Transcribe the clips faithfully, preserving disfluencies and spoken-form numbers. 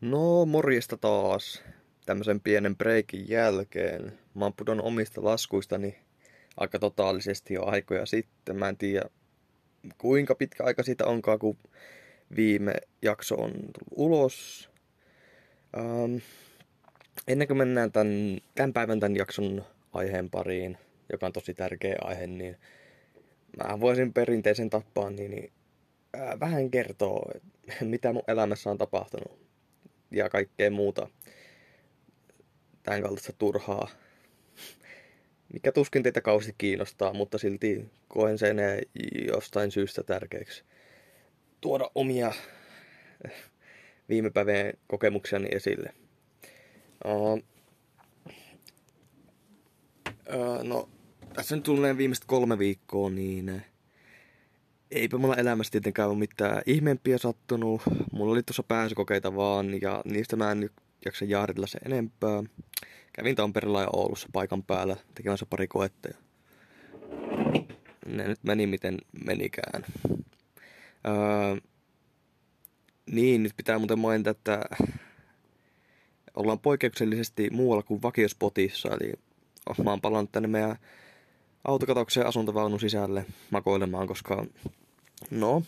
No, morjesta taas. Tämmöisen pienen breikin jälkeen. Mä oon pudonnut omista laskuistani aika totaalisesti jo aikoja sitten. Mä en tiedä, kuinka pitkä aika siitä onkaan, kun viime jakso on tullut ulos. Ähm, ennen kuin mennään tämän, tämän päivän tämän jakson aiheen pariin, joka on tosi tärkeä aihe, niin mä voisin perinteisen tapaan niin, niin, äh, vähän kertoa, mitä mun elämässä on tapahtunut. Ja kaikkea muuta tämän kaltaista turhaa, mikä tuskin teitä kauheasti kiinnostaa, mutta silti koen sen jostain syystä tärkeäksi tuoda omia viime päivän kokemuksiani esille. Uh, uh, no, tässä nyt tulleen viimeiset kolme viikkoa, niin eipä mulla elämässä tietenkään ole mitään ihmeempiä sattunut. Mulla oli tuossa pääsykokeita vaan, ja niistä mä en nyt jaksa jaaritella sen enempää. Kävin Tampereella ja Oulussa paikan päällä tekemässä pari koetta. Ne nyt meni miten menikään. Öö, niin, nyt pitää muuten mainita, että ollaan poikkeuksellisesti muualla kuin vakiospotissa. Eli mä oon palannut tänne meidän autokataukseen asuntovaunun sisälle makoilemaan, koska no,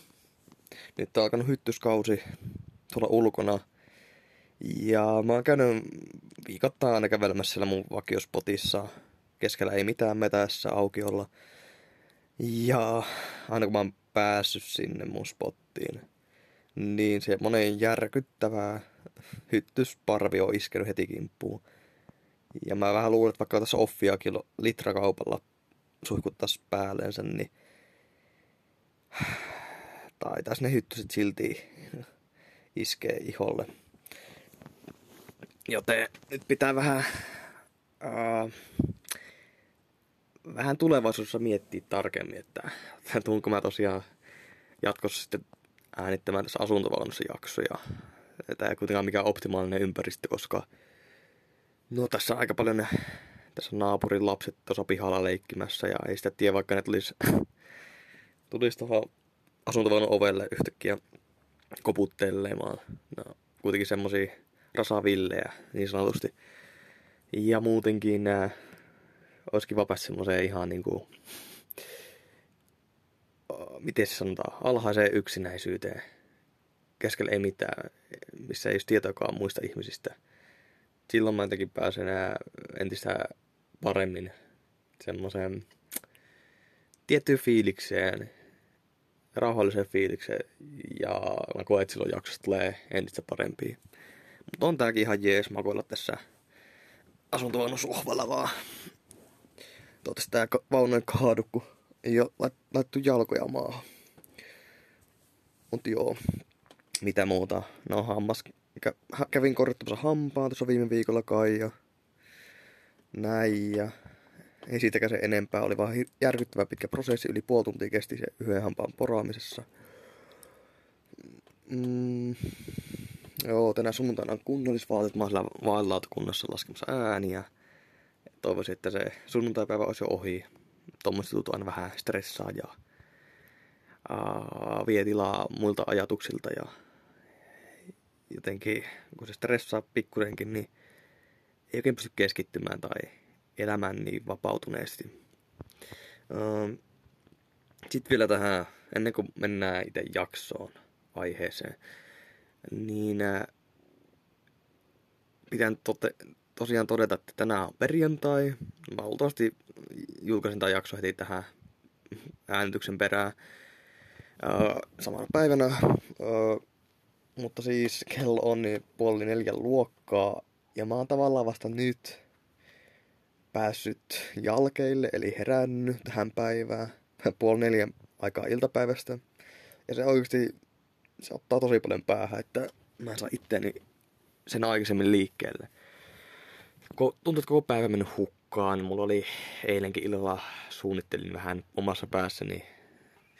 nyt on alkanut hyttyskausi tuolla ulkona. Ja mä oon käynyt viikoittain aina kävelemässä siellä mun vakiospotissa. Keskellä ei mitään metässä aukiolla. Ja aina kun mä oon päässyt sinne mun spottiin, niin semmonen järkyttävä hyttysparvi on iskenyt heti kimppuun. Ja mä vähän luulen, että vaikka tässä offiakin litrakaupalla suihkuttaisi päällensä, niin taitais ne hyttyset silti iskee iholle. Joten nyt pitää vähän, ää, vähän tulevaisuudessa miettiä tarkemmin, että tuunko mä tosiaan jatkossa sitten äänittämään tässä asuntovalmassa jaksoja. Tämä ei kuitenkaan mikään optimaalinen ympäristö, koska no tässä on aika paljon, tässä on naapurin lapset tuossa pihalla leikkimässä ja ei sitä tiedä, vaikka ne tulisi tulis tuohon asuntovalon ovelle yhtäkkiä koputtelemaan. No, kuitenkin semmosia rasavillejä niin sanotusti. Ja muutenkin nää olisi kiva päästä semmoiseen ihan niinku, miten se sanotaan, alhaiseen yksinäisyyteen. Keskellä ei mitään, missä ei olisi tietoakaan muista ihmisistä. Silloin mä jotenkin pääsen entistä paremmin semmoiseen tiettyyn fiilikseen, rauhalliseen fiilikseen, ja mä koen, että silloin jaksossa tulee entistä parempia. Mutta on tääkin ihan jees makoilla tässä asuntovaunun sohvalla vaan. Toivottavasti tää vaunu ei kaadu, kun ei ole laittu jalkoja maahan. Mut joo, mitä muuta? No hammas. Kävin korjattamassa hampaa tuossa viime viikolla kai ja näin ja ei siitäkään se enempää. Oli vaan järkyttävä pitkä prosessi, yli puoli tuntia kesti se yhden hampaan poraamisessa. Mm. Joo, tänä sunnuntaina on kunnallisvaalit, mä oon siellä vaalilautakunnassa laskemassa ääniä. Toivoisin, että se sunnuntaipäivä olisi jo ohi. Tuommoista tuntuu aina vähän stressaa ja uh, vie tilaa muilta ajatuksilta ja jotenkin, kun se stressaa pikkusenkin, niin ei oikein pysty keskittymään tai elämään niin vapautuneesti. Sitten vielä tähän, ennen kuin mennään itse jaksoon, aiheeseen, niin pitää tote- tosiaan todeta, että tänään on perjantai. Mä luultavasti julkaisin tämän jakson heti tähän äänityksen perään samana päivänä. Mutta siis kello on niin puoli neljän luokkaa ja mä oon tavallaan vasta nyt päässyt jalkeille, eli herännyt tähän päivään puoli neljän aikaa iltapäivästä. Ja se oikeasti, se ottaa tosi paljon päähän, että mä en saa itteeni sen aikaisemmin liikkeelle. Tuntuu, että koko päivä mennyt hukkaan. Mulla oli eilenkin illalla, suunnittelin vähän omassa päässäni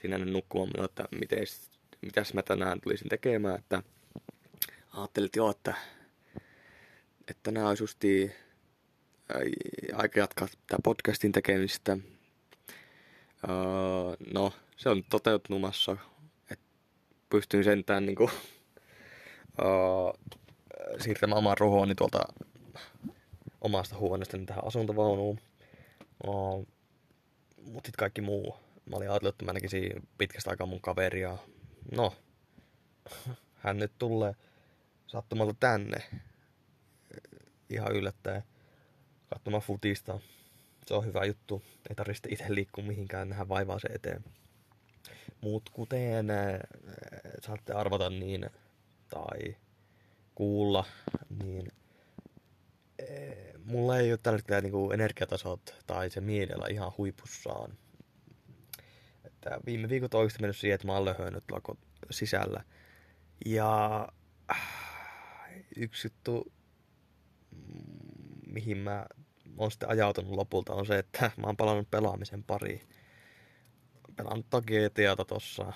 siinä nukkumaan, että miten mitäs mä tänään tulisin tekemään, että ajattelin, että joo, että, että tänään olisi justi aika jatkaa tää podcastin tekemistä. Öö, no, se on toteutunumassa, että pystyin sentään niinku öö, siirtämään oman ruhoani tuolta omasta huoneestani tähän asuntovaunuun. Uh, mut sit kaikki muu. Mä olin ajatellut, että mä näkisin pitkästä aikaa mun kaveria. No, hän nyt tulee sattumalta tänne. Ihan yllättäen. Katsomaan futista. Se on hyvä juttu. Ei tarvitse itse liikkua mihinkään, nähdä vaivaa se eteen. Mut kuten saatte arvata niin, tai kuulla, niin mulla ei ole tällä hetkellä niinku energiatasot tai se mielellä ihan huipussaan. Että viime viikot on oikeasti mennyt siihen, että mä oon löhönyt tuolla sisällä. Ja yksi juttu, mihin mä oon sitten ajautunut lopulta, on se, että mä oon palannut pelaamisen pariin. Pelaan G T A:ta tossa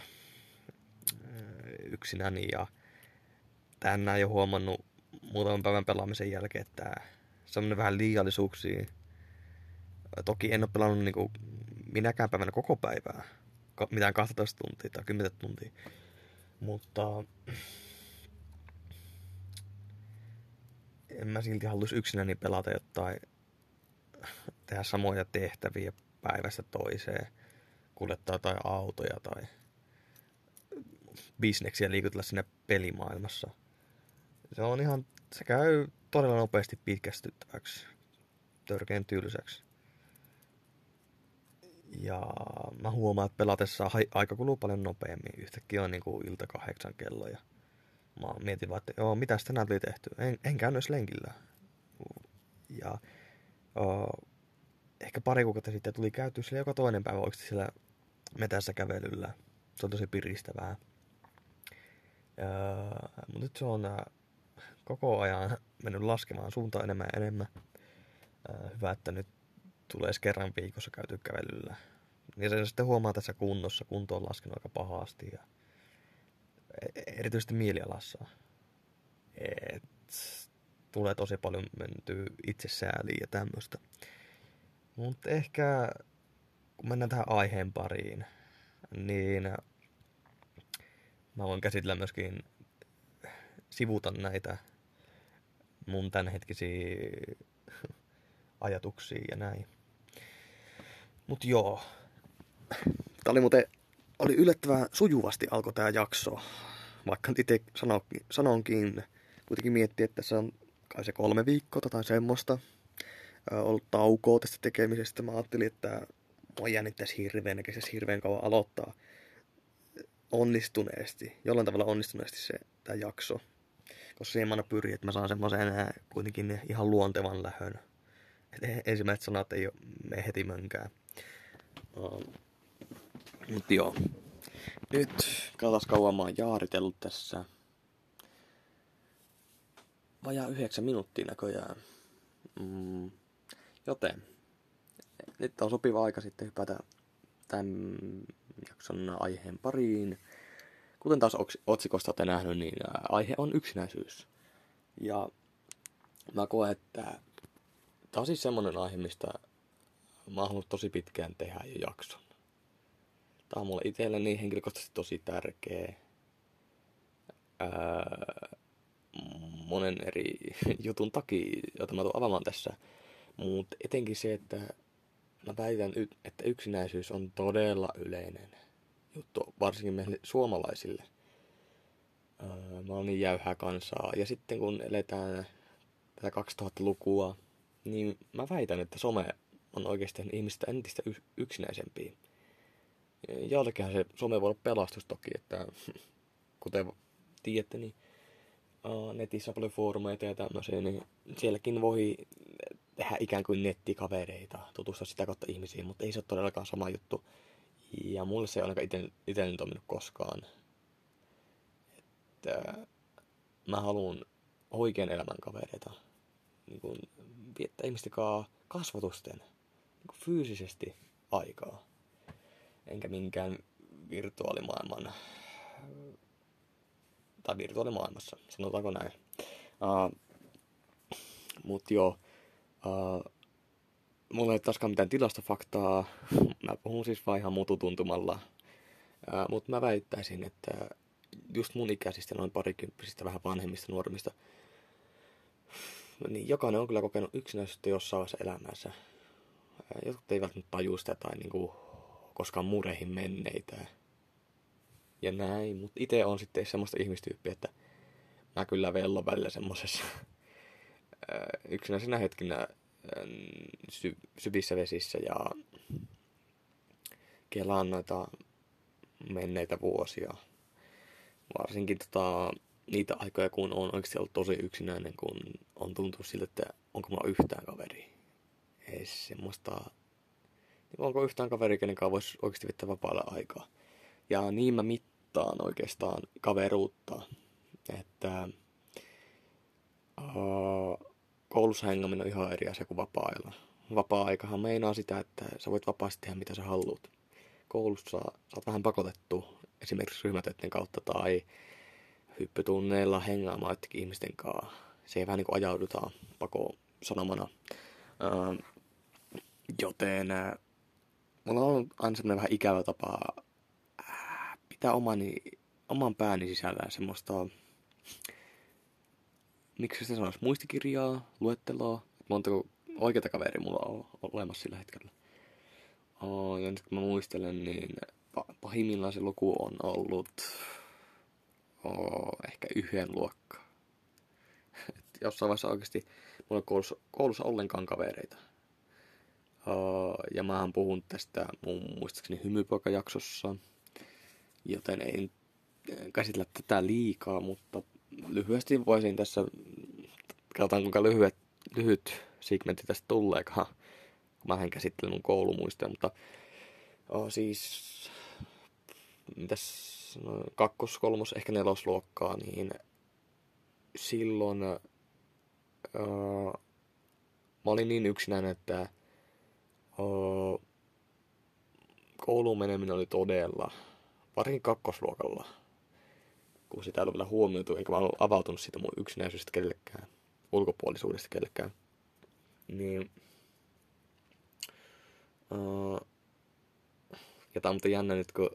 yksinäni ja tänään jo huomannut muutaman päivän pelaamisen jälkeen, että semmonen vähän liiallisuuksia. Toki en oo pelannut niinku minäkään päivänä koko päivää, mitään kaksitoista tuntia tai kymmenen tuntia, mutta en mä silti haluaisi yksinäni pelata jotain, tehdä samoja tehtäviä päivästä toiseen, kuljettaa tai autoja tai bisneksiä liikutella siinä pelimaailmassa. Se on ihan, se käy todella nopeasti pitkästyttäväksi, törkeän tylsäksi. Ja mä huomaan, että pelatessa aika kuluu paljon nopeammin. Yhtäkkiä on niinku ilta kahdeksan kello ja mä mietin vaan, että joo, mitäs tänään tuli tehty. En, en käynyt edes lenkillä. Ja uh, ehkä pari kuukautta sitten tuli käytyä sillä joka toinen päivä oikeasti siellä metässä kävelyllä. Se on tosi piristävää. Uh, mutta nyt se on uh, koko ajan mennyt laskemaan suuntaan enemmän ja enemmän. Uh, hyvä, että nyt tulee edes kerran viikossa käytyä kävelyllä. Ja sen sitten huomaa tässä kunnossa. Kunto on laskenut aika pahasti. Ja erityisesti mielialassa. Et tulee tosi paljon mentyä itsesääliin ja tämmöistä. Mutta ehkä kun mennään tähän aiheen pariin, niin mä voin käsitellä myöskin, sivuta näitä mun tämänhetkisiä ajatuksia ja näin. Mut joo. Tää oli muuten, oli yllättävän sujuvasti alkoi tää jakso. Vaikka itse sanonkin, sanonkin kuitenkin mietti, että tässä on kai se kolme viikkoa tai semmoista Ö, ollut taukoa tästä tekemisestä. Mä ajattelin, että mua jännittäisi hirveän näköisesti hirveän kauan aloittaa onnistuneesti. Jollain tavalla onnistuneesti se tää jakso. Koska siihen mä aina pyrin, että mä saan semmoisen kuitenkin ihan luontevan lähön. Ensimmäiset sanat ei mene heti mönkään. Um, Mut joo. Nyt katsotaan kauan mä oon jaaritellut tässä. Vajaa yhdeksän minuuttia näköjään. Mm, joten nyt on sopiva aika sitten hypätä tämän jakson aiheen pariin. Kuten taas otsikosta olette nähnyt, niin aihe on yksinäisyys. Ja mä koen, että tämä on siis semmonen aihe, mistä mä oon halunnut tosi pitkään tehdä jo jakson. Tämä on mulle itselleni henkilökohtaisesti tosi tärkeä. Öö, monen eri jutun takia, jota mä tuon avaamaan tässä. Mutta etenkin se, että mä väitän, että yksinäisyys on todella yleinen juttu, varsinkin meille suomalaisille. Öö, mä oon niin jäyhää kansaa. Ja sitten kun eletään tätä kaksituhattalukua, niin mä väitän, että some on oikeasti ihmistä entistä yksinäisempiä. Jollekinhan se some voi olla pelastus toki, että kuten tiedätte, niin netissä on paljon foorumeita ja tämmöisiä, niin sielläkin voi tehdä ikään kuin nettikavereita, tutustua sitä kautta ihmisiin, mutta ei se ole todellakaan sama juttu. Ja mulle se ei ainakaan ite, itselleni toiminut koskaan. Että mä haluan oikean elämän kavereita. Niin kuin viettää ihmisten kanssa kasvotusten niin fyysisesti aikaa. Enkä minkään virtuaalimaailman tai virtuaalimaailmassa, sanotaanko näin. Uh, mut joo, uh, mulla ei taaskaan mitään tilastofaktaa. Mä puhun siis vaan ihan mututuntumalla. Uh, mut mä väittäisin, että just mun ikäisistä, noin parikymppisistä, vähän vanhemmista, nuoremmista, niin jokainen on kyllä kokenut yksinäisyyttä jossain vaiheessa elämässä. Jotkut eivät nyt taju sitä tai niinku koskaan murehin menneitä. Ja näin, mutta itse on sitten semmoista ihmistyyppiä, että mä kyllä vellon välillä semmosessa yksinäisenä hetkinä sy- syvissä vesissä ja kelaan noita menneitä vuosia. Varsinkin tota, niitä aikoja, kun on oikeasti ollut tosi yksinäinen, kun on tuntunut siltä, että onko mulla yhtään kaveria. Ei semmoista, onko yhtään kaveria, kenenkaan voisi oikeasti viettää vapaalla aikaa. Ja niin mä mittaan oikeastaan kaveruutta, että uh, koulussa hengaminen on ihan eri asia kuin vapaa-ajalla. Vapaa-aikahan meinaa sitä, että sä voit vapaasti tehdä mitä sä haluut. Koulussa sä oot vähän pakotettu esimerkiksi ryhmätöiden kautta tai hyppytunneilla hengaamaan jotenkin ihmisten kanssa. Se vähän niin kuin ajaudutaan pakosanamana. Uh, joten uh, mulla on aina semmoinen vähän ikävä tapa pitää omani, oman pääni sisällään semmoista, miksi se sanoisi, muistikirjaa, luetteloa, montako oikeita kaveria mulla on olemassa sillä hetkellä. Oh, ja nyt kun mä muistelen, niin pahimmillaan se luku on ollut oh, ehkä yhden luokka. Et jossain vaiheessa oikeasti mulla on koulussa, koulussa ollenkaan kavereita. Oh, ja mähän puhun tästä mun muistaakseni Hymypoika-jaksossa. Joten en käsitellä tätä liikaa, mutta lyhyesti voisin tässä, katsotaan kuinka lyhyet, lyhyt segmentti tästä tulleekaan. Mähän käsittelen mun koulumuistoja, mutta oh, siis mitäs, no, kakkos, kolmos, ehkä nelosluokkaa, niin silloin uh, mä olin niin yksinäinen, että uh, kouluun meneminen oli todella... Varsinkin kakkosluokalla, kun sitä ei ollut vielä huomioitu, enkä mä ollut avautunut siitä mun yksinäisyydestä kellekään, ulkopuolisuudesta kellekään. Niin, uh, ja tää on muuten jännä nyt, kun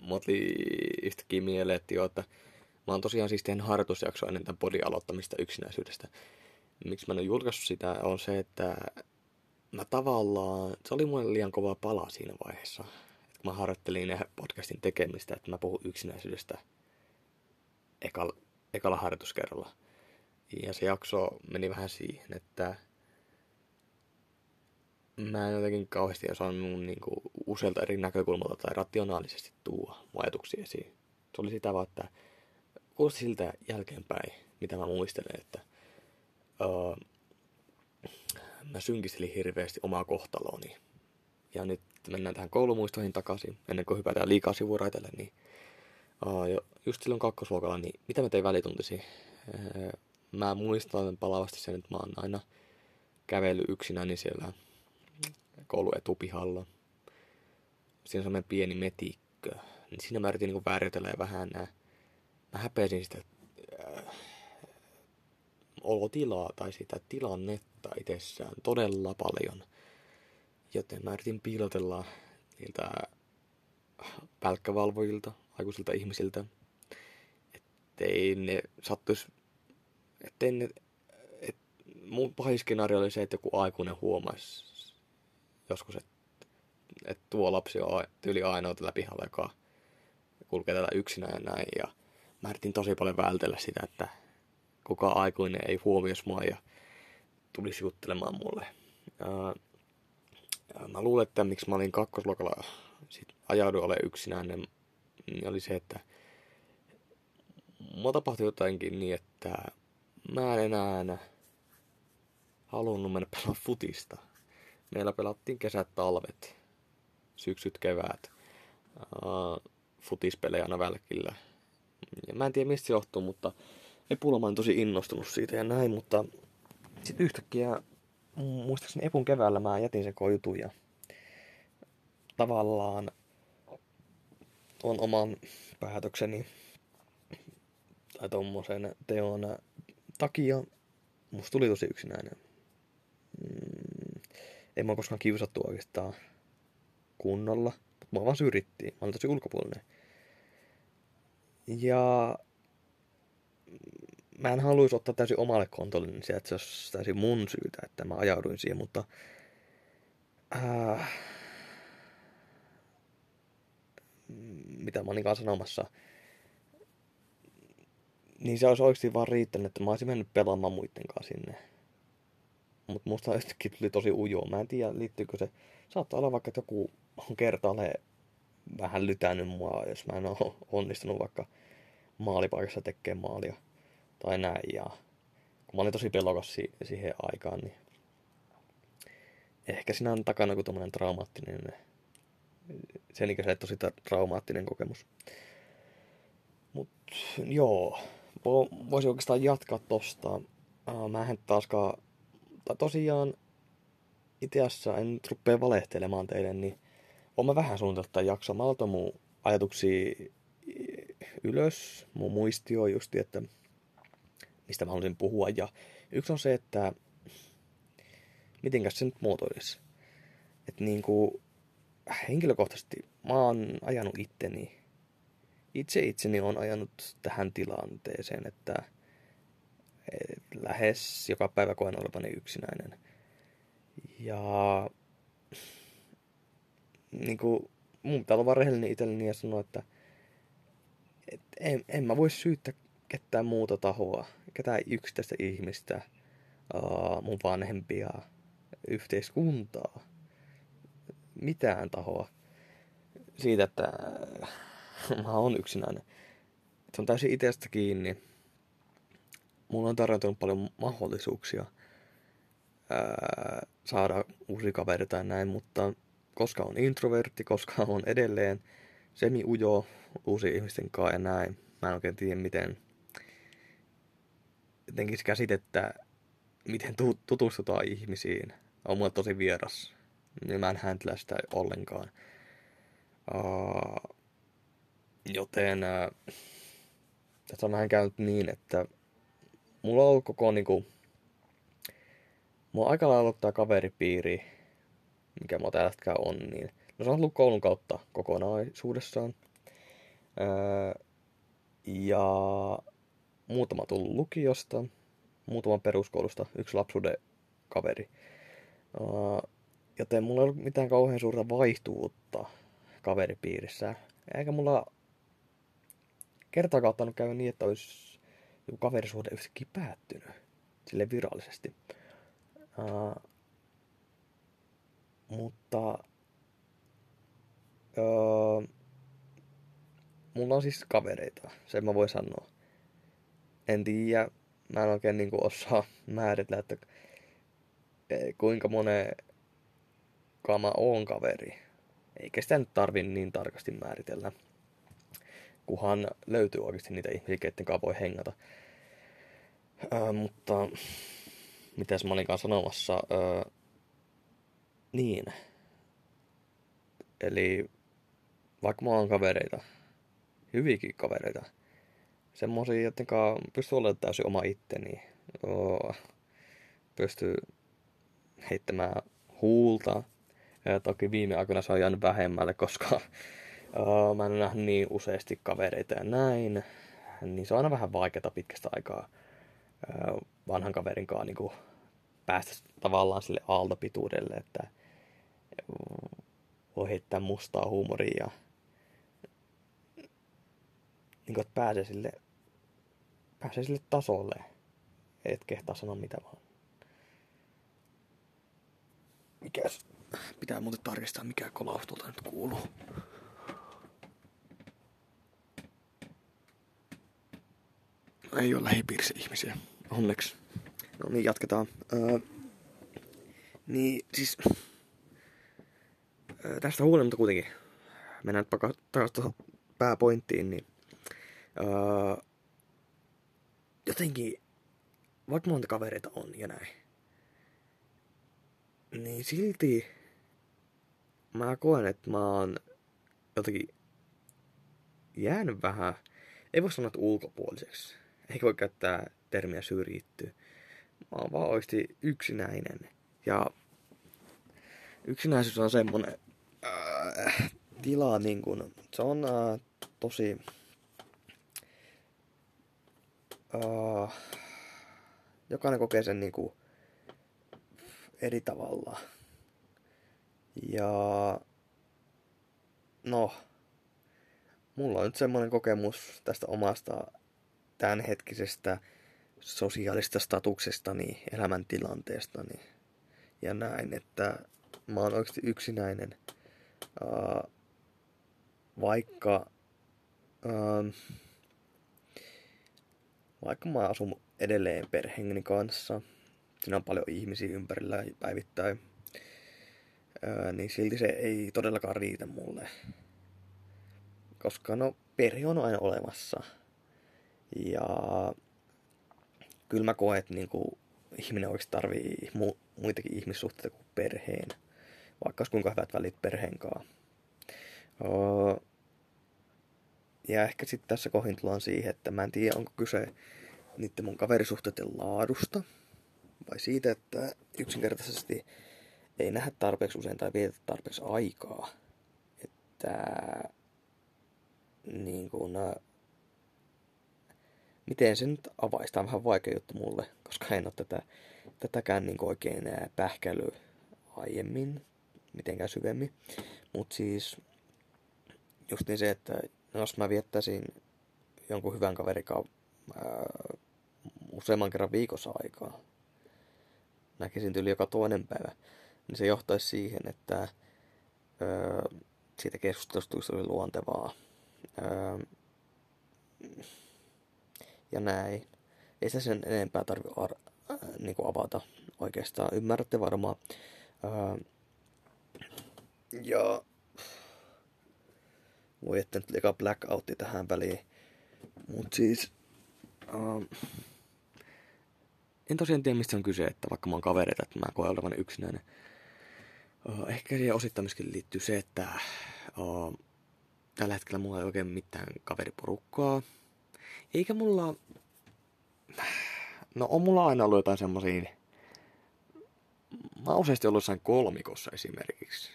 mut oli yhtäkkiä mieleen, että joo, että mä oon tosiaan siis tehnyt harjoitusjaksoa ennen tämän podin aloittamista yksinäisyydestä. Miksi mä en ole julkaissut sitä, on se, että mä tavallaan, se oli mulle liian kova pala siinä vaiheessa. Mä harjoittelin podcastin tekemistä, että mä puhun yksinäisyydestä ekalla, ekalla harjoituskerralla. Ja se jakso meni vähän siihen, että mä en jotenkin kauheasti osannut mun niin kuin useilta eri näkökulmalta tai rationaalisesti tuoda mun ajatuksia esiin. Se oli sitä vaan, että kuulosti siltä jälkeenpäin, mitä mä muistelen, että öö, mä synkistelin hirveästi omaa kohtalooni. Ja nyt mennään tähän koulumuistoihin takaisin, ennen kuin hypätään liikaa sivuraiteille, niin uh, jo, just silloin kakkosluokalla, niin mitä mä tein välituntisi? Uh, mä muistan palavasti sen, että mä oon aina kävellyt yksinäni siellä koulun etupihalla. Siinä on semmoinen pieni metikkö. Niin siinä mä yritin niin vääritellä vähän nää. Mä häpesin sitä uh, olotilaa tai sitä tilannetta itsessään todella paljon. Joten mä yritin piilotella niiltä pälkkävalvojilta, aikuisilta ihmisiltä, ettei ne sattuisi, ettei ne, et, mun pahin skenaario oli se, että joku aikuinen huomaisi joskus, että et tuo lapsi on tyyli ainoa tällä pihalla, joka kulkee täällä yksinään ja näin. Ja mä yritin tosi paljon vältellä sitä, että kukaan aikuinen ei huomioisi mua ja tulisi juttelemaan mulle. Mä luulen, että miksi mä olin kakkosluokalla sit ajauduin olemaan yksinäinen, niin oli se, että mä tapahtui jotainkin niin, että mä en enää halunnut mennä pelaa futista. Meillä pelattiin kesät, talvet, syksyt, kevät, uh, futispelejä aina välkillä. Ja mä en tiedä, mistä se johtuu, mutta Epulla mä olin tosi innostunut siitä ja näin, mutta sit yhtäkkiä... Muistaakseni Epun keväällä mä jätin sen koitun ja tavallaan tuon oman päätökseni tai tommosen teon takia musta tuli tosi yksinäinen. Mm, en mä koskaan kiusattu oikeastaan kunnolla, mutta mä vaan syrjittiin. Mä olin tosi ulkopuolinen. Ja mä en haluaisi ottaa täysin omalle kontolle, niin se, että se olisi täysin mun syytä, että mä ajauduin siihen, mutta äh, mitä mä olinkaan sanomassa, niin se olisi oikeasti vaan riittänyt, että mä olisin mennyt pelaamaan muittenkaan sinne. Mut musta jotenkin tuli tosi ujoa. Mä en tiedä, liittyykö se. Saattaa olla vaikka, että joku on kertaalleen vähän lytänyt mua, jos mä en ole onnistunut vaikka maalipaikassa tekemään maalia. Tai näin. Ja kun mä olin tosi pelokas si- siihen aikaan, niin ehkä siinä on takana joku tommonen traumaattinen, sen ikäiselle tosi traumaattinen kokemus. Mut joo, voisin oikeastaan jatkaa tosta. Mähän taaskaan, tai tosiaan, itse asiassa en nyt rupea valehtelemaan teille, niin oon mä vähän suunnitellut tämän jaksoa. Mä aloitan mun ajatuksia ylös, mun muistio justi, että mistä mä haluaisin puhua. Ja yksi on se, että mitenkäs se nyt muotoilisi. Että niinku henkilökohtaisesti mä oon ajanut itteni, itse itseni on ajanut tähän tilanteeseen, että lähes joka päivä koen olevani yksinäinen. Ja niin kuin, mun pitää olla vaan rehellinen itselleni ja sanoa, että et en, en mä voi syyttää ketään muuta tahoa, ketään yksittäistä ihmistä, uh, mun vanhempia, yhteiskuntaa, mitään tahoa siitä, että mä oon yksinäinen. Se on täysin itsestä kiinni. Mulla on tarjoutunut paljon mahdollisuuksia ää, saada uusia kavereita tai näin, mutta koska on introvertti, koska on edelleen semi-ujo uusia ihmisten kanssa ja näin, mä en oikein tiedä miten jotenkin se käsitettä, miten tu- tutustutaan ihmisiin, on mulle tosi vieras. Niin mä en häntilä sitä ollenkaan. Uh, joten uh, tässä on vähän käynyt niin, että mulla on ollut koko niinku, mulla on aika lailla tämä kaveripiiri, mikä mulla tällä hetkellä on, niin no se on ollut koulun kautta kokonaisuudessaan. Öö, ja muutama tullut lukiosta, muutama peruskoulusta, yksi lapsuuden kaveri. Öö, joten mulla ei ollut mitään kauhean suurta vaihtuvuutta kaveripiirissä. Eikä mulla kertaakaan ottanut käydä niin, että olisi joku kaverisuhde yhtäkkiä päättynyt silleen virallisesti. Uh, mutta uh, mulla on siis kavereita, sen mä voin sanoa. En tiedä, mä en oikein niinku osaa määritellä, että kuinka monenkaan mä oon kaveri. Eikä sitä nyt tarvi niin tarkasti määritellä, kunhan löytyy oikeasti niitä ihmisiä, keitten kanssa voi hengata. Öö, mutta mitäs mä olinkaan sanomassa? Öö, niin. Eli vaikka mä oon kavereita, hyviäkin kavereita, semmosia, jotenkaan pystyy olemaan täysin oma itteni. Öö, pystyy heittämään huulta. Öö, toki viime aikoina se on jäänyt vähemmälle, koska Uh, mä en ole nähnyt niin useasti kavereita ja näin, niin se on aina vähän vaikeaa pitkästä aikaa uh, vanhan kaverinkaan niin päästä tavallaan sille aaltopituudelle, että uh, voi heittää mustaa huumoria ja niin kuin, että pääsee sille, pääsee sille tasolle, et kehtaa sanoa mitä vaan. Mikäs? Pitää muuten tarkistaa, mikä kolaus tuolta nyt kuuluu. Ei ole lähipiirissä ihmisiä, onneksi. No niin, jatketaan. Öö, niin, siis öö, tästä huolimatta kuitenkin. Mennään nyt takaisin tuohon pääpointtiin, niin öö, jotenkin, vaikka monta kavereita on ja näin, niin silti mä koen, että mä oon jotenkin jäänyt vähän, ei voi sanoa, että ulkopuoliseksi. Eikä voi käyttää termiä syrjitty. Mä oon vaan oikeasti yksinäinen. Ja yksinäisyys on semmonen äh, tila, niin kun, se on äh, tosi Uh, jokainen kokee sen niin kuin eri tavalla. Ja no, mulla on nyt semmoinen kokemus tästä omasta tämänhetkisestä sosiaalista statuksestani, elämäntilanteestani ja näin, että mä oon oikeasti yksinäinen. Uh, vaikka... Uh, Vaikka mä asun edelleen perheeni kanssa, siinä on paljon ihmisiä ympärillä päivittäin, niin silti se ei todellakaan riitä mulle. Koska no, perhe on aina olemassa. Ja kyllä mä koen, että niin kuin ihminen oikeasti tarvii mu- muitakin ihmissuhteita kuin perheen. Vaikka olisi kuinka hyvät välit perheen kanssa. Ja ehkä sitten tässä kohin tullaan siihen, että mä en tiedä, onko kyse niiden mun kaverisuhteiden laadusta vai siitä, että yksinkertaisesti ei nähdä tarpeeksi usein tai vietä tarpeeksi aikaa. Että niin kun, miten se nyt avaistaan vähän vaikea juttu mulle, koska en ole tätä, tätäkään niin oikein pähkäily aiemmin, mitenkään syvemmin. Mutta siis just niin se, että jos mä viettäisin jonkun hyvän kaverikaan äh, useamman kerran viikossa aikaa, näkisin yli joka toinen päivä, niin se johtaisi siihen, että äh, siitä keskustelusta oli luontevaa. Äh, ja näin. Ei sitä sen enempää tarvitse ar- äh, niin kuin avata oikeastaan. Ymmärrätte varmaan. Äh, ja... Voi että nyt eka blackoutti tähän väliin. Mut siis... Ähm, en tosiaan tiedä mistä on kyse, että vaikka mä oon kavereita, että mä koen olevan yksinäinen. Äh, ehkä siihen osittain myöskin liittyy se, että... Äh, tällä hetkellä mulla ei oikein mitään kaveriporukkaa. Eikä mulla... No on mulla aina ollut jotain semmosia... Mä oon useasti ollut jossain kolmikossa esimerkiksi.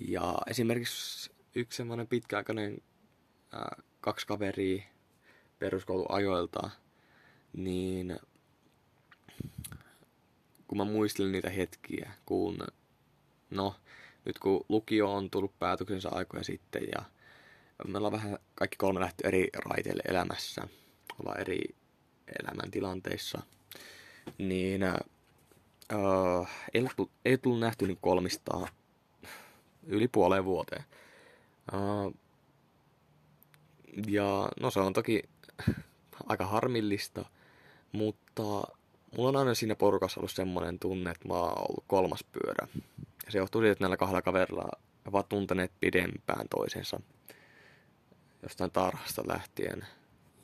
Ja esimerkiksi... Yksi semmoinen pitkäaikainen äh, kaksi kaveria peruskouluajoilta, niin kun mä muistelin niitä hetkiä, kun no, nyt kun lukio on tullut päätöksensä aikoja sitten ja me ollaan vähän kaikki kolme lähty eri raiteille elämässä, ollaan eri elämäntilanteissa, niin äh, ei, tullut, ei tullut nähty niin kolmista yli puoleen vuoteen. Uh, ja no se on toki aika harmillista, mutta mulla on aina siinä porukassa ollut semmoinen tunne, että mä oon ollut kolmas pyörä. Ja se johtuu siitä, että näillä kahdella kaverilla ovat tunteneet pidempään toisensa jostain tarhasta lähtien.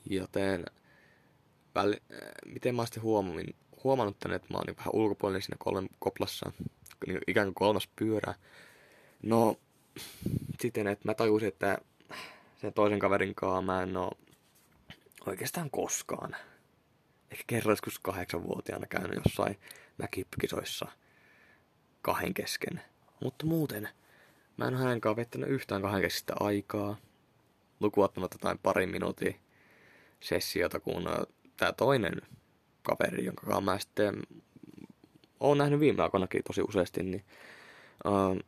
Joten väli, miten mä oon sitten huomannut, huomannut tänne, että mä oon vähän ulkopuolinen siinä kolmen koplassa, ikään kuin kolmas pyörä. No... Siten, että mä tajusin, että sen toisen kaverin kanssa mä en oo oikeastaan koskaan. Ehkä kerran joskus kahdeksanvuotiaana käynyt jossain mäkipykisoissa kahden kesken. Mutta muuten, mä en oo hänenkaan viettänyt yhtään kahden keskistä aikaa. Lukuottamatta jotain parin minuutin sessiota, kun tää toinen kaveri, jonka mä sitten oon nähnyt viime aikoinakin tosi useasti, niin... Uh,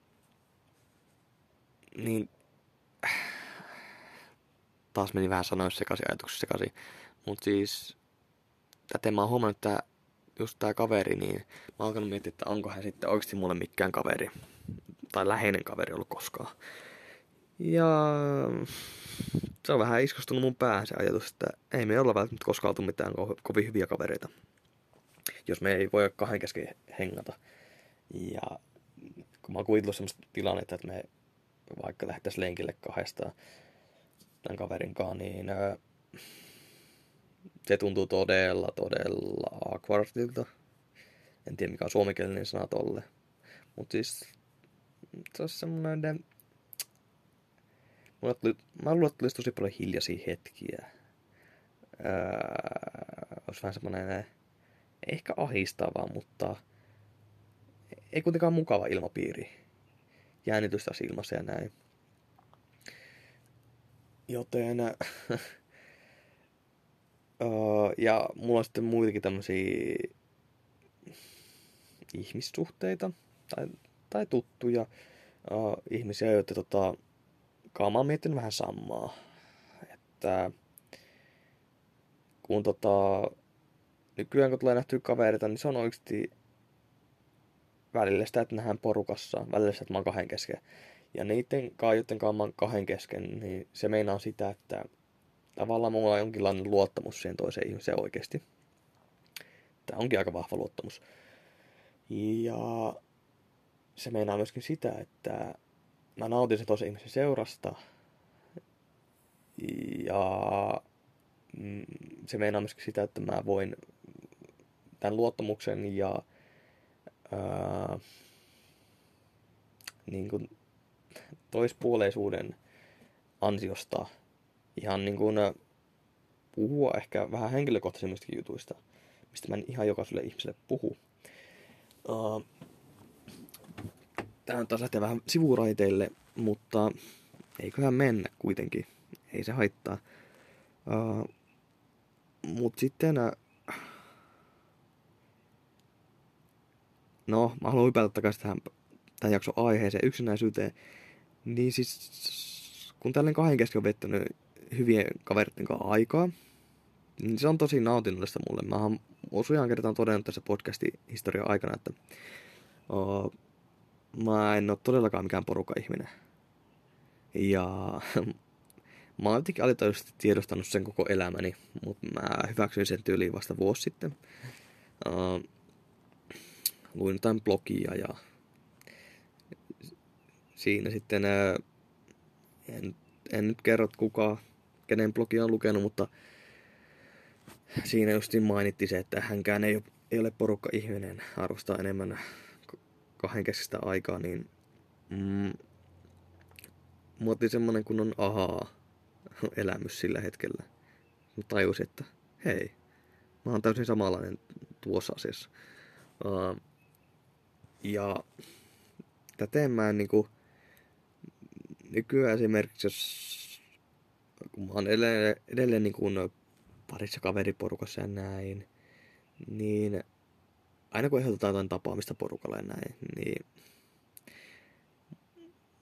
Niin, taas meni vähän sanoissa sekaisin, ajatuksissa sekaisin, mutta siis täten mä oon huomannut, että just tää kaveri, niin mä oon alkanut miettiä, että onko hän sitten oikeasti mulle mikään kaveri, tai läheinen kaveri ollut koskaan. Ja se on vähän iskostunut mun päähän se ajatus, että ei me olla välttämättä koskaan oltu mitään ko- kovin hyviä kavereita, jos me ei voi kahden kesken hengata. Ja kun mä oon kuvitellut semmoista tilannetta, että me vaikka lähdettäisiin lenkille kahdestaan tämän kaverin kanssa, niin öö, se tuntuu todella, todella awkwardilta. En tiedä, mikä on suomenkielinen sana tolle. Mutta siis se on semmoinen... Mulla tuli, mä luulen, että tulisi tosi paljon hiljaisia hetkiä. Öö, olisi vähän semmoinen ehkä ahistava, mutta ei kuitenkaan mukava ilmapiiri. Jännitystä silmässä ja näin. Joten Öö, ja mulla on sitten muitakin tämmöisiä ihmissuhteita tai, tai tuttuja öö, ihmisiä, joita tota, mä oon miettinyt vähän samaa. Että kun tota, nykyään kun tulee nähtyä kavereita, niin se on oikeasti välillä sitä, että nähdään porukassa, välillä sitä, että mä oon kahden kesken. Ja niiden kanssa, joiden kanssa mä oon kahden kesken, niin se meinaa sitä, että tavallaan mulla on jonkinlainen luottamus siihen toiseen ihmiseen oikeasti. Tämä onkin aika vahva luottamus. Ja se meinaa myöskin sitä, että mä nautin se toisen ihmisen seurasta. Ja se meinaa myöskin sitä, että mä voin tämän luottamuksen ja ää, niin kuin toispuoleisuuden ansiosta ihan niin kuin puhua ehkä vähän henkilökohtaisemmistakin jutuista, mistä mä en ihan jokaiselle ihmiselle puhu. Uh, Tää on taas lähtee vähän sivuraiteille, mutta eiköhän mennä kuitenkin. Ei se haittaa. Uh, mut sitten... Uh, no, mä haluan hypätä takaisin tähän, tähän jakson aiheeseen, yksinäisyyteen. Niin siis, kun tällainen kahden kesken on vettänyt hyvien kaveritten kanssa aikaa, niin se on tosi nautinnollista mulle. Mä oon useaan kertaan todennut tässä podcastin historian aikana, että o, mä en ole todellakaan mikään porukka-ihminen. Ja mä oon jotenkin alitajuisesti tiedostanut sen koko elämäni, mutta mä hyväksyin sen tyyliin vasta vuosi sitten. O, luin jotain blogia ja siinä sitten en, en nyt kerro kuka, kenen blogia on lukenut, mutta siinä justiin mainittiin se, että hänkään ei, ei ole porukka-ihminen, arvostaa enemmän kahden keskistä aikaa, niin mm, mulla otti semmonen kunnon ahaa elämys sillä hetkellä. Mä tajusin, että hei, mä oon täysin samanlainen tuossa asiassa. Uh, ja täten mä en niinku nykyään esimerkiksi, jos kun mä oon edelleen, edelleen niin kuin parissa kaveriporukassa ja näin, niin aina kun ehdotetaan jotain tapaamista porukalla ja näin, niin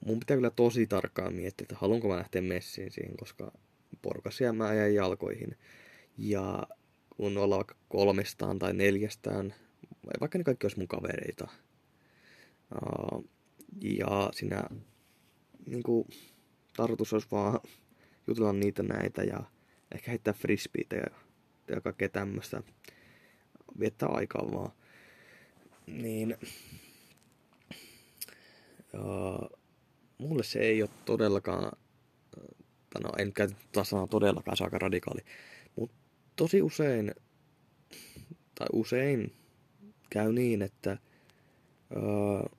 mun pitää kyllä tosi tarkkaan miettiä, että haluanko mä lähteä messiin siihen, koska porukassa jää mä ajan jalkoihin. Ja kun ollaan vaikka kolmestaan tai neljästään, vaikka ne kaikki olisi mun kavereita, ja sinä niin kuin tarkoitus olisi vaan jutella niitä näitä ja ehkä heittää frisbeitä ja, ja kaikkea tämmöistä. Viettää aikaa vaan. Niin uh, mulle se ei ole todellakaan, no en käytä taas sanaa todellakaan, se on aika radikaali. Mutta tosi usein, tai usein käy niin, että uh,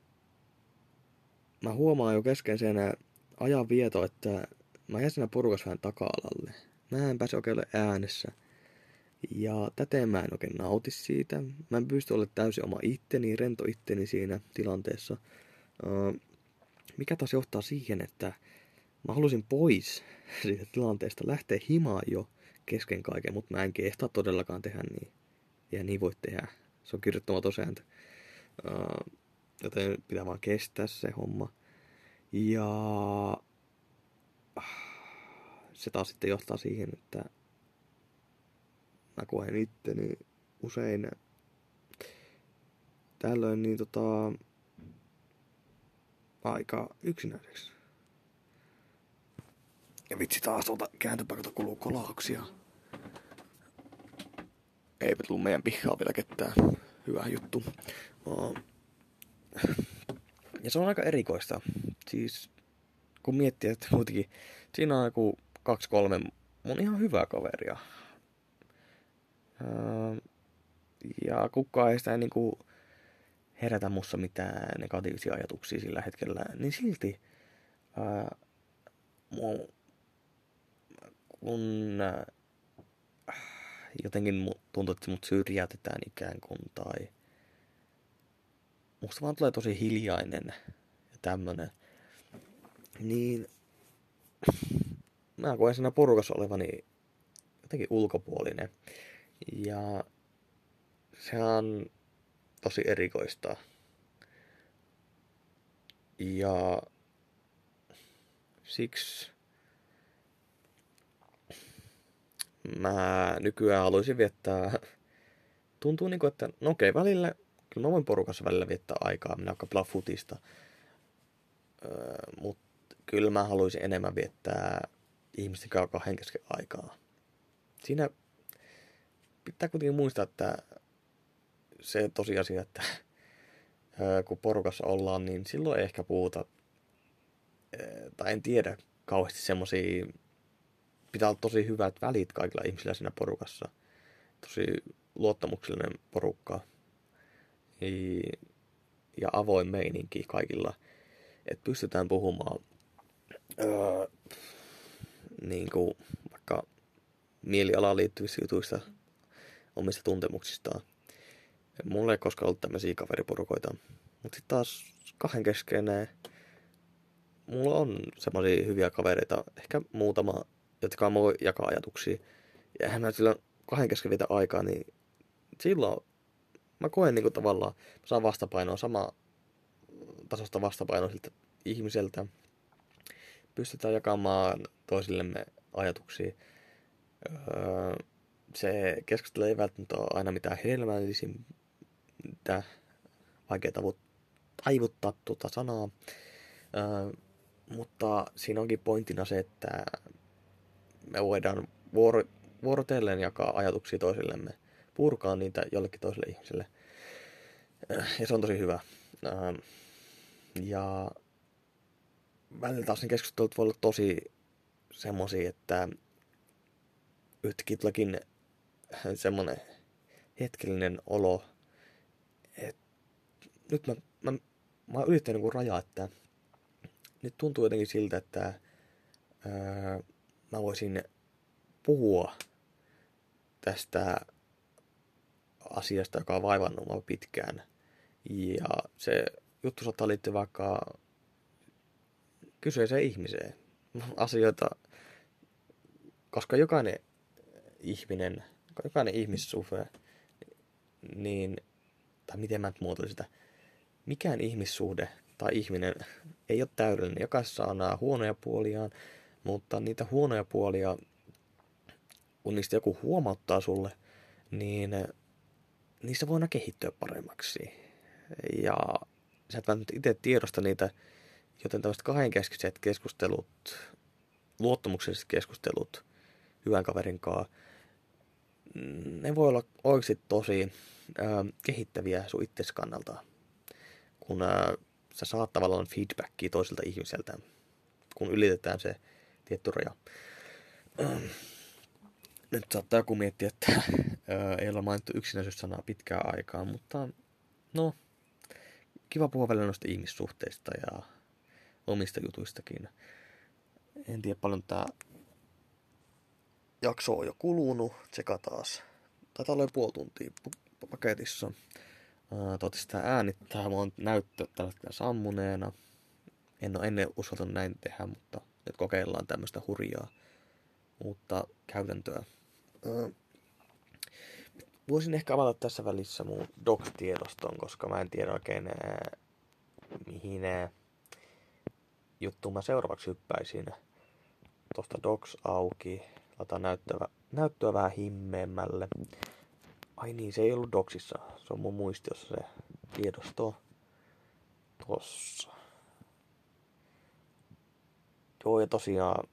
mä huomaan jo kesken sen ajan vieto, että mä jään siinä porukassa vähän taka-alalle. Mä en pääse oikein olemaan äänessä. Ja täten mä en oikein nauti siitä. Mä en pysty olemaan täysin oma itteni, rento itteni siinä tilanteessa. Öö, mikä taas johtaa siihen, että mä halusin pois siitä tilanteesta, lähteä himaan jo kesken kaiken, mutta mä en kehtaa todellakaan tehdä niin. Ja niin voi tehdä. Se on kirjoittamaton sääntö. Öö, Joten pitää vaan kestää se homma. Ja se taas sitten johtaa siihen, että mä koen itteni usein tällöin niin tota aika yksinäiseksi. Ja vitsi taas tuolta kääntöpaikalta kuluu kolauksia. Eipä tullut meidän pihaa vielä ketään. Hyvä juttu. Ja se on aika erikoista. Siis kun miettii, että kuitenkin siinä on joku kaksi kolme mun ihan hyvää kaveria. Ja kukaan ei sitä niinku herätä mussa mitään negatiivisia ajatuksia sillä hetkellä. Niin silti ää, mun, kun ää, jotenkin tuntuu, että mut syrjäytetään ikään kuin tai musta vaan tulee tosi hiljainen ja tämmönen. Niin mä koen siinä porukassa olevani jotenkin ulkopuolinen. Ja se on tosi erikoista. Ja siksi mä nykyään haluaisin viettää, tuntuu niin kuin, että no okei, välillä, kyllä mä voin porukassa välillä viettää aikaa, minä alkaa pelaa futista, öö, mutta kyllä mä haluaisin enemmän viettää ihmisten kanssa kahden kesken aikaa. Siinä pitää kuitenkin muistaa, että se tosiasia, että öö, kun porukassa ollaan, niin silloin ei ehkä puhuta, öö, tai en tiedä kauheasti semmosia. Pitää olla tosi hyvät välit kaikilla ihmisillä siinä porukassa. Tosi luottamuksellinen porukka. Ja avoin meininki kaikilla. Että pystytään puhumaan öö, niin kuin vaikka mielialaan liittyvistä jutuista, omista tuntemuksistaan. Mulla ei koskaan ollut tämmöisiä kaveriporukoita. Mutta sitten taas kahden keskenään mulla on semmoisia hyviä kavereita. Ehkä muutama, jotka mä voi jakaa ajatuksia. Ja eihän mä sillä kahden kesken vietä aikaa, niin silloin mä koen niinku tavallaan, mä saan vastapainoa, sama tasosta vastapainoa siltä ihmiseltä. Pystytään jakamaan toisillemme ajatuksia. Öö, se keskustelu ei välttämättä ole aina mitään hedelmällisintä, vaikea taivuttaa tuota sanaa. Öö, mutta siinä onkin pointtina se, että me voidaan vuoro, vuorotellen jakaa ajatuksia toisillemme, purkaa niitä jollekin toiselle ihmiselle. Ja se on tosi hyvä. Ja välillä taas ne keskustelut voi olla tosi semmosia, että yhtäkin semmonen hetkellinen olo, että nyt mä, mä, mä oon ylittänyt joku raja, että nyt tuntuu jotenkin siltä, että ää, mä voisin puhua tästä asiasta, joka on vaivannut mua pitkään. Ja se juttu saattaa liittyä vaikka kyseiseen ihmiseen asioita, koska jokainen ihminen, jokainen ihmissuhde, niin, tai miten mä nyt muotoilin sitä, mikään ihmissuhde tai ihminen ei ole täydellinen. Jokaisessa on nämä huonoja puoliaan. Mutta niitä huonoja puolia, kun niistä joku huomauttaa sulle, niin niissä voi aina kehittyä paremmaksi. Ja sä et välttämättä itse tiedosta niitä, joten tämmöiset kahdenkeskiset keskustelut, luottamukselliset keskustelut hyvän kaverin kanssa, ne voi olla oikeasti tosi äh, kehittäviä sun itsesi kannalta, kun äh, sä saat tavallaan feedbackia toiselta ihmiseltä, kun ylitetään se tietty raja. Nyt saattaa joku miettiä, että ei ole mainittu yksinäisyyssanaa pitkään aikaa, mutta no, kiva puhua välillä noista ihmissuhteista ja omista jutuistakin. En tiedä paljon tää jakso on jo kulunut, tseka taas. Taitaa olla jo puoli tuntia paketissa. Toivottavasti tää äänittää, mä oon näyttö tällä hetkellä sammuneena. En ole ennen uskaltanut näin tehdä, mutta nyt kokeillaan tämmöistä hurjaa uutta käytäntöä. Voisin ehkä avata tässä välissä mun doc-tiedoston, koska mä en tiedä oikein ää, mihin ää, juttuun mä seuraavaksi hyppäisin. Tosta docs auki, lataan näyttöä, näyttöä vähän himmeemmälle. Ai niin, se ei ollut docsissa, se on mun muistiossa se tiedosto tossa. Joo, ja tosiaan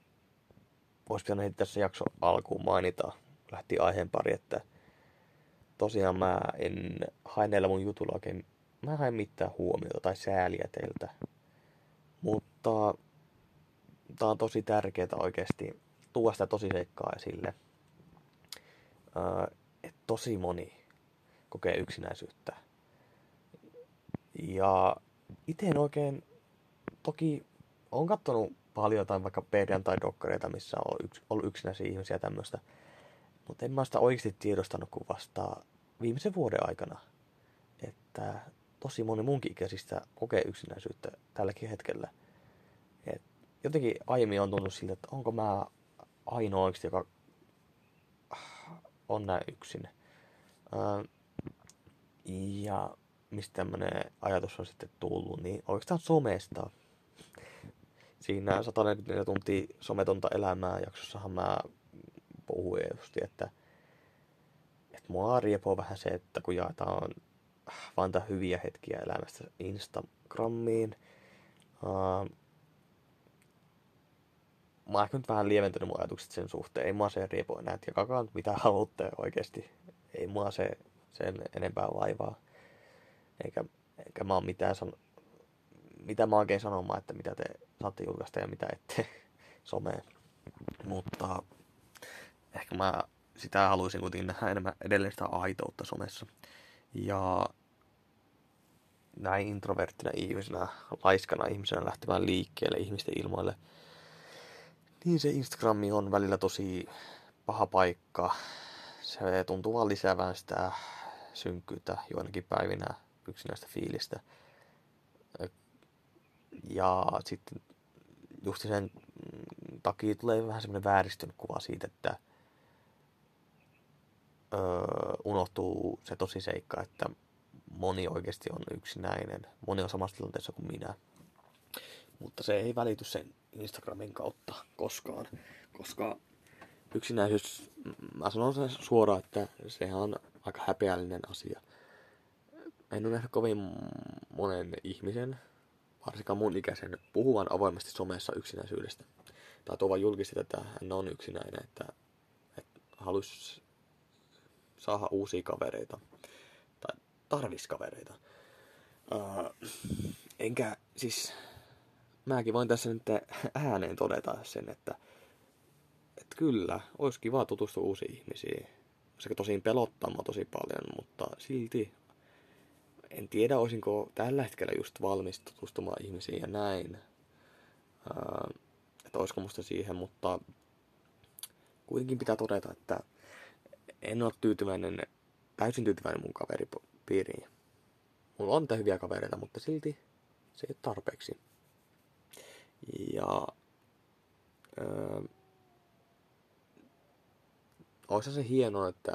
voisi pitänyt heti tässä jakson alkuun mainita, lähti aiheen pari, että tosiaan mä en hae näillä mun jutulla oikein, mä en hae mitään huomiota tai sääliä teiltä, mutta tää on tosi tärkeetä oikeesti tuoda sitä tosi seikkaa esille, että tosi moni kokee yksinäisyyttä ja itse en oikein, toki oon kattonut paljon jotain vaikka perjantai-dokkareita, missä on yks, ollut yksinäisiä ihmisiä tämmöistä. Mutta en mä sitä oikeasti tiedostanut kuin vasta viimeisen vuoden aikana. Että tosi moni munkin ikäisistä kokee yksinäisyyttä tälläkin hetkellä. Et jotenkin aiemmin on tuntunut siltä, että onko mä ainoa oikeasti, joka on näin yksin. Öö, ja mistä tämmönen ajatus on sitten tullut, niin oikeastaan somesta. Siinä sata neljäkymmentäneljä tuntia sometonta elämää jaksossahan mä puhuin just, että, että mua riepoo vähän se, että kun jaetaan vaan tämän hyviä hetkiä elämästä Instagramiin. Öö, Mä oon ehkä nyt vähän lieventänyt mun ajatukset sen suhteen. Ei mua se riepo enää, että jakakaa mitä haluatte oikeesti. Ei mua se sen enempää vaivaa. Eikä, eikä mä oon mitään san... mitä mä oikein sanomaan, että mitä te saatte julkaista ja mitä ette someen. Mutta ehkä mä sitä haluaisin kuitenkin nähdä enemmän edelleen sitä aitoutta somessa. Ja näin introverttina ihmisenä, laiskana ihmisenä lähtemään liikkeelle ihmisten ilmoille. Niin se Instagrami on välillä tosi paha paikka. Se tuntuu vaan lisäävän sitä synkkyyttä joinakin päivinä yksinäistä fiilistä. Ja sitten just sen takia tulee vähän semmoinen vääristynyt kuva siitä, että öö, unohtuu se tosi seikka, että moni oikeasti on yksinäinen. Moni on samassa tilanteessa kuin minä. Mutta se ei välity sen Instagramin kautta koskaan, koska yksinäisyys, mä sanon sen suoraan, että sehän on aika häpeällinen asia. En ole nähnyt kovin monen ihmisen, varsinkaan mun ikäisen, puhuvan avoimesti somessa yksinäisyydestä. Tai tuovan julkisesti, että hän on yksinäinen, että, että haluaisi saada uusia kavereita tai tarvisi kavereita. Uh, enkä siis... Mäkin voin tässä nyt ääneen todeta sen, että, että kyllä, olisi kiva tutustua uusiin ihmisiin. Se tosin pelottaa mua tosi paljon, mutta silti en tiedä, olisinko tällä hetkellä just valmis tutustumaan ihmisiin ja näin. Ää, että olisiko musta siihen, mutta kuitenkin pitää todeta, että en ole tyytyväinen, täysin tyytyväinen mun kaveripiiriin. Mulla on hyviä kavereita, mutta silti se ei ole tarpeeksi. Ja öö, olisi se hienoa, että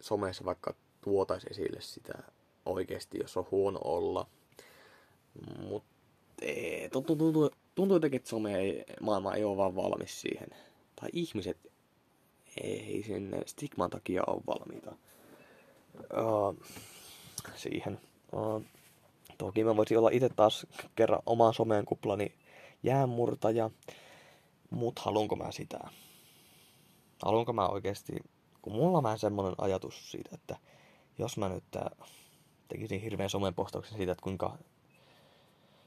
somessa vaikka tuotaisi esille sitä oikeasti, jos on huono olla. Mutta tuntuu, tuntuu, tuntuu jotenkin, että some-maailma ei ole vaan valmis siihen. Tai ihmiset ei sen stigman takia ole valmiita öö, siihen. Öö. Toki mä voisin olla itse taas kerran oman someen kuplani jäänmurtaja, mutta haluanko mä sitä? Haluanko mä oikeesti, kun mulla on vähän semmonen ajatus siitä, että jos mä nyt tekisin hirveän somen postauksen siitä, että kuinka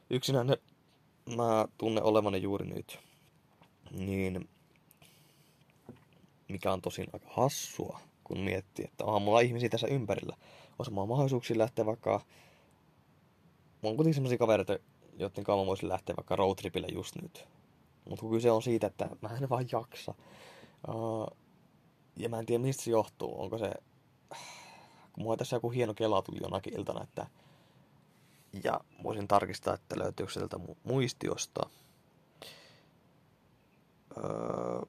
yksinäinen mä tunnen olevani juuri nyt, niin mikä on tosin aika hassua, kun miettii, että onhan mulla ihmisiä tässä ympärillä. Osa mä on mahdollisuuksia lähteä vaikka... Mulla on kuitenkin sellaisia kavereita, joiden kanssa mä voisin lähteä vaikka roadtripille just nyt. Mutta kun kyse on siitä, että mä en vaan jaksa. Uh, ja mä en tiedä, mistä se johtuu. Onko se... Kun mulla tässä joku hieno kela tuli jonakin iltana, että... Ja voisin tarkistaa, että löytyykö sieltä mun muistiosta. Uh...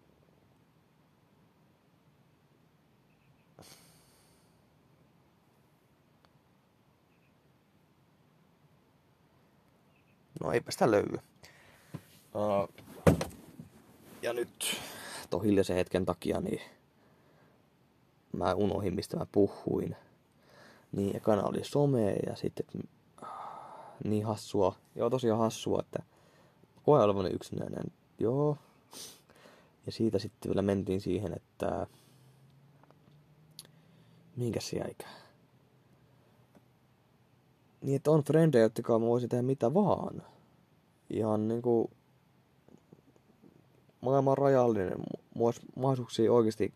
No eipä sitä löydy. Uh, ja nyt tuon hiljaisen hetken takia niin mä unohdin, mistä mä puhuin. Niin ekana oli some ja sitten uh, niin hassua. Joo, tosiaan hassua, että koen olevani yksinäinen. Joo. Ja siitä sitten vielä mentiin siihen, että minkäs se jäikään. Niin, että on frendejä, jotka mä voisin tehdä mitä vaan. Ihan niinku... Maailma on rajallinen. Mulla olisi mahdollisuuksia oikeesti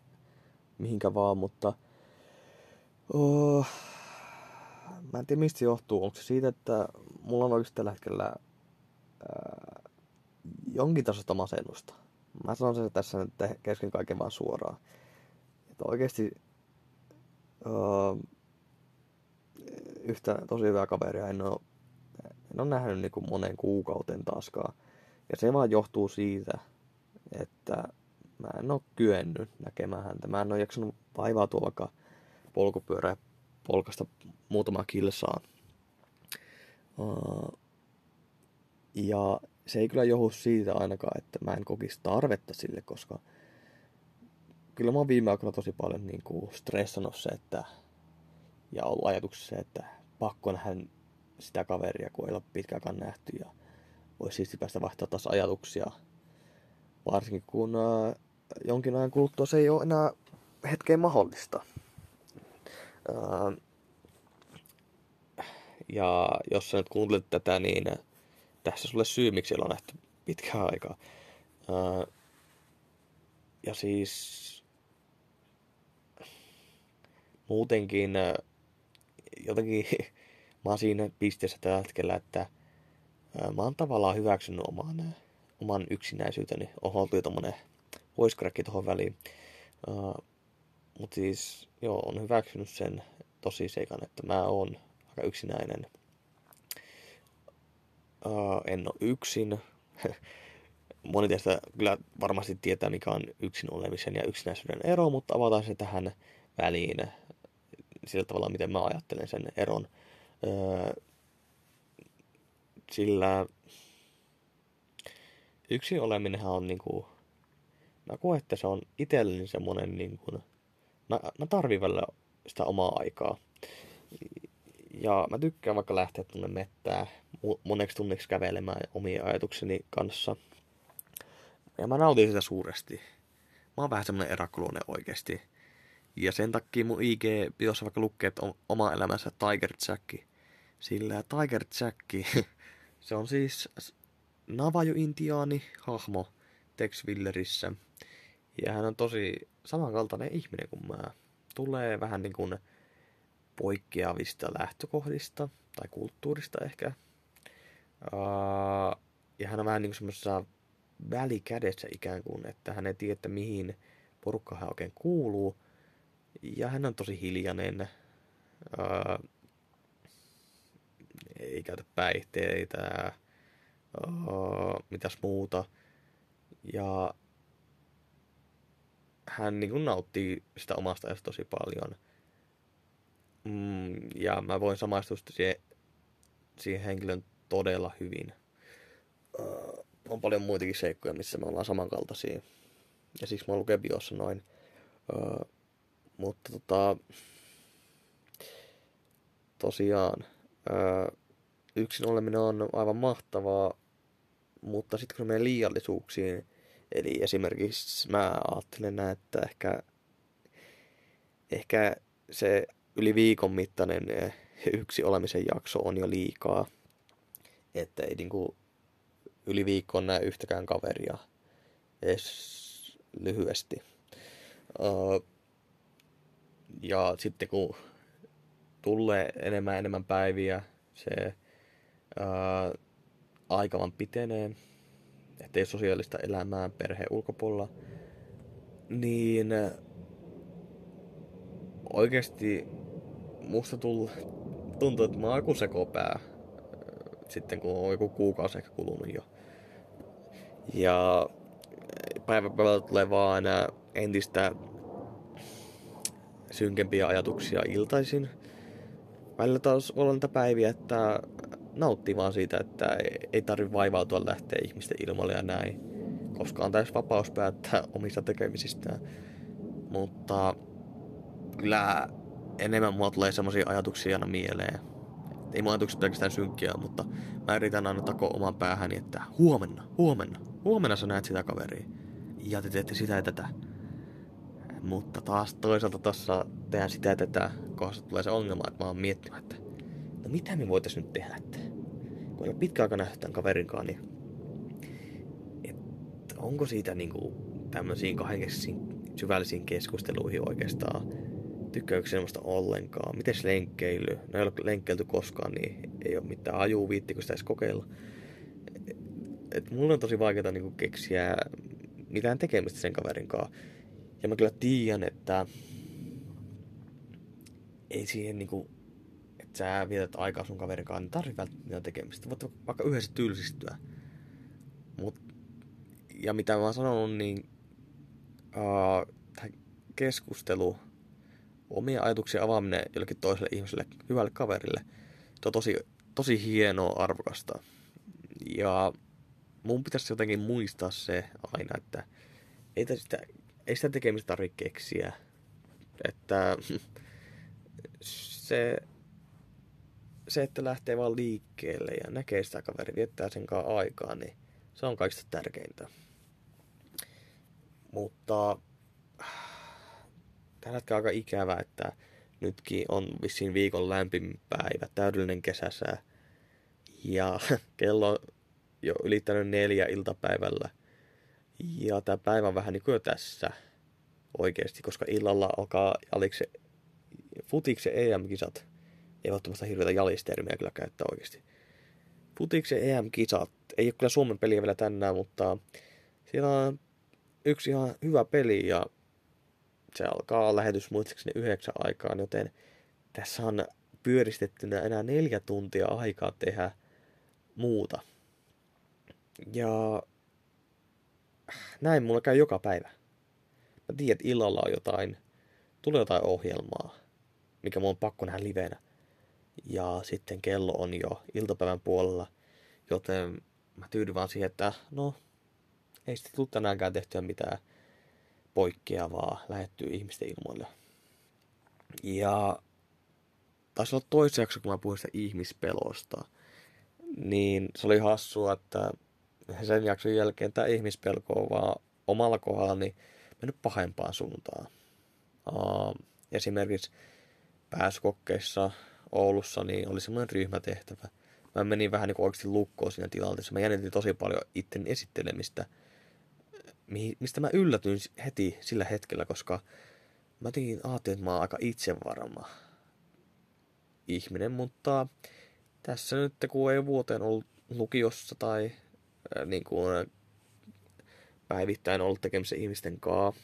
mihinkä vaan, mutta... Oh, mä en tiedä, mistä se johtuu. Onko se siitä, että mulla on oikeesti tällä hetkellä... Ää, jonkin tasosta masennusta. Mä sanon sen tässä nyt kesken kaiken vaan suoraan. Että oikeesti... Öö, yhtä tosi hyvää kaveria en ole, en ole nähnyt niin kuin monen kuukauten taaskaan. Ja se vaan johtuu siitä, että mä en ole kyennyt näkemään häntä. Mä en ole jaksanut vaivautua vaikka polkupyörää polkasta muutama kilsaa. Uh, ja se ei kyllä johdu siitä ainakaan, että mä en kokisi tarvetta sille, koska kyllä mä oon viime aikoina tosi paljon niin kuin stressannut se, että ja ollut ajatuksessa, että pakko nähdä sitä kaveria, kun ei ole pitkäänkään nähty ja olisi siisti päästä vaihtaa taas ajatuksia. Varsinkin kun ää, jonkin ajan kuluttua se ei ole enää hetkeen mahdollista. Ää, ja jos sä nyt kuuntelit tätä, niin ä, tässä sulle syy, miksi on nähty pitkään aikaa. Ää, ja siis muutenkin ä, jotenkin mä oon siinä pisteessä tällä hetkellä, että ä, mä oon tavallaan hyväksynyt oman oman yksinäisyyteni. Oho, tuli tommonen voiskräkki tohon väliin. Uh, mut siis, joo, on hyväksynyt sen tosiseikan, että mä oon aika yksinäinen. Uh, en oo yksin. Moni teistä kyllä varmasti tietää, mikä on yksin olemisen ja yksinäisyyden ero, mutta avataan se tähän väliin sillä tavalla, miten mä ajattelen sen eron. Uh, sillä... Yksin oleminenhan on niinku, mä koen, että se on itselleni semmonen niinku, mä, mä tarvin välillä sitä omaa aikaa. Ja mä tykkään vaikka lähteä tuonne mettään moneksi tunniksi kävelemään omien ajatukseni kanssa. Ja mä nautin sitä suuresti. Mä oon vähän semmonen erakkoluonne oikeesti. Ja sen takia mun I G-piossa vaikka lukee, että on oma elämänsä Tiger Jack. Sillä Tiger Jack, se on siis... Navajo-intiaani hahmo Tex Willerissä. Ja hän on tosi samankaltainen ihminen kuin mä. Tulee vähän niin kuin poikkeavista lähtökohdista tai kulttuurista ehkä. Ja hän on vähän niin kuin semmoisessa välikädessä ikään kuin, että hän ei tiedä, että mihin porukka hän oikein kuuluu. Ja hän on tosi hiljainen. Ei käytä päihteitä. Uh, mitäs muuta. Ja hän niin kuin nauttii sitä omasta ajasta tosi paljon. Mm, ja mä voin samaistua siihen, siihen henkilön todella hyvin. Uh, on paljon muitakin seikkoja, missä me ollaan samankaltaisia. Ja siksi mä lukee biossa noin. Uh, mutta tota... Tosiaan... Uh, Yksin oleminen on aivan mahtavaa, mutta sitten kun menee liiallisuuksiin, eli esimerkiksi mä ajattelen näin, että ehkä, ehkä se yli viikon mittainen yksin olemisen jakso on jo liikaa, että ei niinku yli viikkoon näe yhtäkään kaveria edes lyhyesti. Ja sitten kun tulee enemmän enemmän päiviä, se Ää, aika vaan pitenee, ettei sosiaalista elämää perheen ulkopuolella, niin oikeesti musta tull, tuntuu, että mä oon joku sekopää sitten kun on joku kuukausi ehkä kulunut jo. Ja päivä päivältä tulee vaan entistä synkempiä ajatuksia iltaisin. Välillä taas olla niitä päiviä, että nauttii vaan siitä, että ei tarvitse vaivautua lähteä ihmisten ilmalle ja näin, koska on täysi vapaus päättää omista tekemisistään. Mutta kyllä enemmän mulla tulee semmoisia ajatuksia aina mieleen. Ei mun ajatukset pelkästään synkkiä, mutta mä yritän aina takoa oman päähäni, että huomenna, huomenna, huomenna sä näet sitä kaveria. Ja te teette sitä ja tätä. Mutta taas toisaalta tossa tehdään sitä ja tätä, kohdassa tulee se ongelma, että mä oon miettinyt, että no mitä me voitais nyt tehdä, että kun ei pitkä aika nähdä tämän kaverinkaan, niin että onko siitä niinku tämmöisiin kahdenkeskisiin syvällisiin keskusteluihin oikeastaan tykkääkö semmoista ollenkaan, mites lenkkeily, no ei ole lenkkeilty koskaan, niin ei ole mitään ajuu, viittikö sitä edes kokeilla. Et, et mulla on tosi vaikeaa niinku keksiä mitään tekemistä sen kaverinkaan, ja mä kyllä tiedän, että ei siihen niinku sä vietät aikaa sun kaverikaan, niin tarvii välttämättä tekemistä. Voit vaikka yhdessä tylsistyä. Mut, ja mitä mä oon sanonut, niin äh, keskustelu, omia ajatuksia avaaminen jollekin toiselle ihmiselle, hyvälle kaverille, se on tosi, tosi hienoa, arvokasta. Ja mun pitäisi jotenkin muistaa se aina, että ei sitä, ei sitä tekemistä tarvitse keksiä. Että se, se, että lähtee vaan liikkeelle ja näkee sitä kaveria, viettää sen kanssa aikaa, niin se on kaikista tärkeintä. Mutta tällä hetkellä aika ikävä, että nytkin on vissiin viikon lämpimin päivä, täydellinen kesäsää. Ja kello on jo ylittänyt neljä iltapäivällä. Ja tää päivä on vähän niin kuin jo tässä oikeesti, koska illalla alkaa Aliksen futiksen E M-kisat. Ei ole tämmöistä hirveätä jalistermiä kyllä käyttää oikeesti. Futiksen E M-kisat. Ei ole kyllä Suomen peliä vielä tänään, mutta siellä on yksi ihan hyvä peli ja se alkaa lähetys muistaakseni yhdeksän aikaan, joten tässä on pyöristettynä enää neljä tuntia aikaa tehdä muuta. Ja näin mulla käy joka päivä. Mä tiedän, että illalla on jotain, tulee jotain ohjelmaa, mikä mun on pakko nähdä livenä. Ja sitten kello on jo iltapäivän puolella, joten mä tyydyn vaan siihen, että no, ei sitä tule tänäänkään tehtyä mitään poikkeavaa, lähettyy ihmisten ilmoille. Ja taisi olla toisessa jaksossa, kun mä puhuin sitä ihmispelosta, niin se oli hassua, että sen jakson jälkeen tämä ihmispelko on vaan omalla kohdallani mennyt pahempaan suuntaan. Uh, esimerkiksi pääsykokeissa Oulussa niin oli semmoinen ryhmätehtävä. Mä menin vähän niin kuin oikeasti lukkoon siinä tilanteessa. Mä jännitin tosi paljon itten esittelemistä, mistä mä yllätyin heti sillä hetkellä, koska mä jotenkin ajattelin, että mä oon aika itsevarma ihminen, mutta tässä nyt kun ei vuoteen ollut lukiossa tai äh, niin kuin päivittäin ollut tekemisen ihmisten kanssa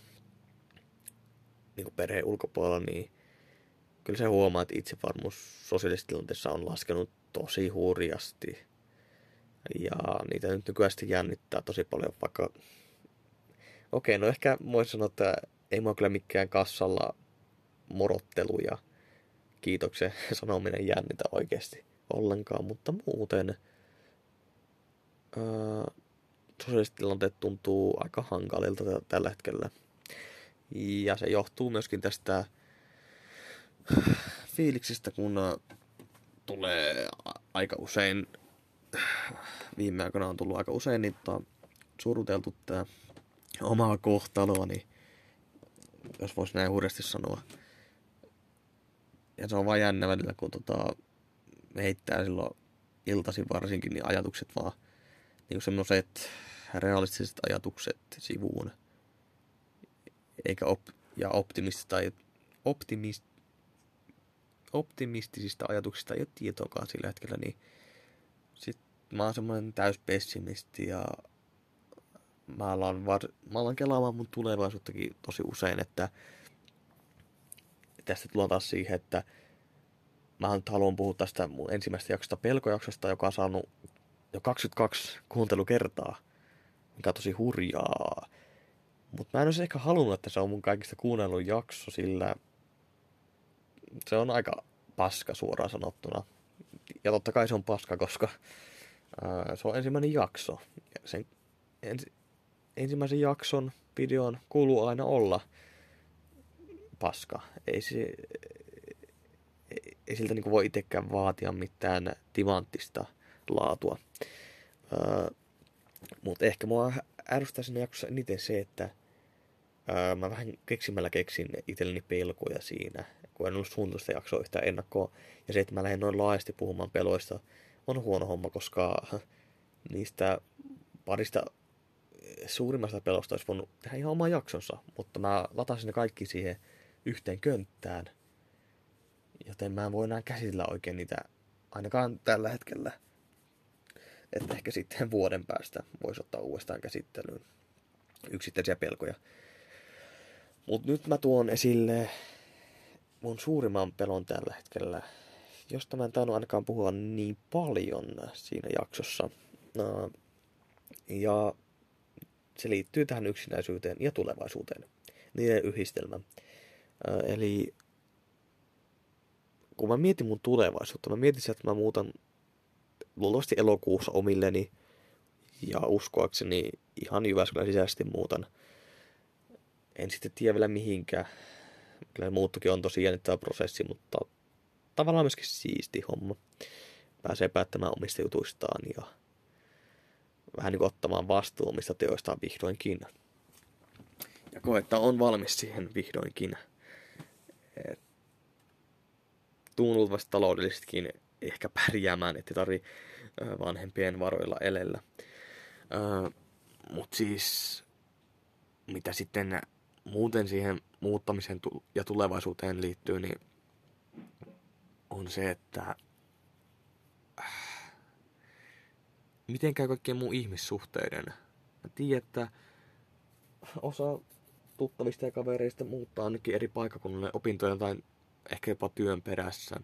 niin kuin perheen ulkopuolella, niin kyllä se huomaa, että itsevarmuus sosiaalisessa tilanteessa on laskenut tosi hurjasti. Ja niitä nyt nykyään jännittää tosi paljon, vaikka okei, no ehkä voisin sanoa, että ei mua kyllä mikään kassalla morottelu ja kiitoksen sanominen jännitä oikeasti ollenkaan, mutta muuten öö, sosiaaliset tilanteet tuntuu aika hankalilta tällä hetkellä. Ja se johtuu myöskin tästä fiiliksistä, kun tulee aika usein, viime aikoina on tullut aika usein niitä suruteltu tää omaa kohtaloani, jos voisi näin hurjasti sanoa. Ja se on vaan jännä välillä, kun tota, heittää silloin iltaisin varsinkin niin ajatukset vaan, niin semmoiset realistiset ajatukset sivuun. Eikä op- ja optimist- tai optimist- optimistisista ajatuksista ei ole tietoakaan sillä hetkellä, niin sit mä oon semmoinen täyspessimisti ja Mä alan, var... Mä alan kelaamaan mun tulevaisuuttakin tosi usein, että tästä tullaan taas siihen, että mä nyt haluan puhua tästä mun ensimmäisestä jaksosta pelkojaksosta, joka on saanut jo kaksikymmentäkaksi kuuntelukertaa, mikä on tosi hurjaa. Mutta mä en olisi ehkä halunnut, että se on mun kaikista kuunnellun jakso, sillä se on aika paska suoraan sanottuna. Ja totta kai se on paska, koska ää, se on ensimmäinen jakso. Sen ensi... Ensimmäisen jakson videon kuuluu aina olla paska. Ei, se, ei, ei siltä niin kuin voi itsekään vaatia mitään timanttista laatua. Öö, mutta ehkä mua ärsyttää siinä jaksossa eniten se, että öö, mä vähän keksimällä keksin itselleni pelkoja siinä, kun en ollut suunnitelmista jaksoa yhtään ennakkoa. Ja se, että mä lähden noin laajasti puhumaan peloista, on huono homma, koska niistä parista suurimmasta pelosta olisi voinut tehdä ihan oman jaksonsa, mutta mä latasin ne kaikki siihen yhteen könttään, joten mä en voi enää käsitellä oikein niitä ainakaan tällä hetkellä. Että ehkä sitten vuoden päästä voisi ottaa uudestaan käsittelyyn yksittäisiä pelkoja. Mut nyt mä tuon esille mun suurimman pelon tällä hetkellä, josta mä en tainnut ainakaan puhua niin paljon siinä jaksossa. Ja se liittyy tähän yksinäisyyteen ja tulevaisuuteen. niiden yhdistelmä. Ää, eli kun mä mietin mun tulevaisuutta, mä mietin sieltä, että mä muutan luultavasti elokuussa omilleni ja uskoakseni ihan Jyväskylän sisäisesti muutan. En sitten tiedä vielä mihinkään. Kyllä muuttukin on tosi jännittävä prosessi, mutta tavallaan myöskin siisti homma. Pääsee päättämään omista jutuistaan ja vähän niin kuin ottamaan vastuu omista teoistaan vihdoinkin. Ja koetta on valmis siihen vihdoinkin. Et tuun luultavasti taloudellisestikin ehkä pärjäämään, ettei tarvi vanhempien varoilla elellä. Öö, mut siis, mitä sitten muuten siihen muuttamiseen ja tulevaisuuteen liittyy, niin on se, että miten käy kaikkien mun ihmissuhteiden. Mä tiedän, että osa tuttavista ja kavereista muuttaa ainakin eri paikkakunnille opintojen tai ehkä jopa työn perässä.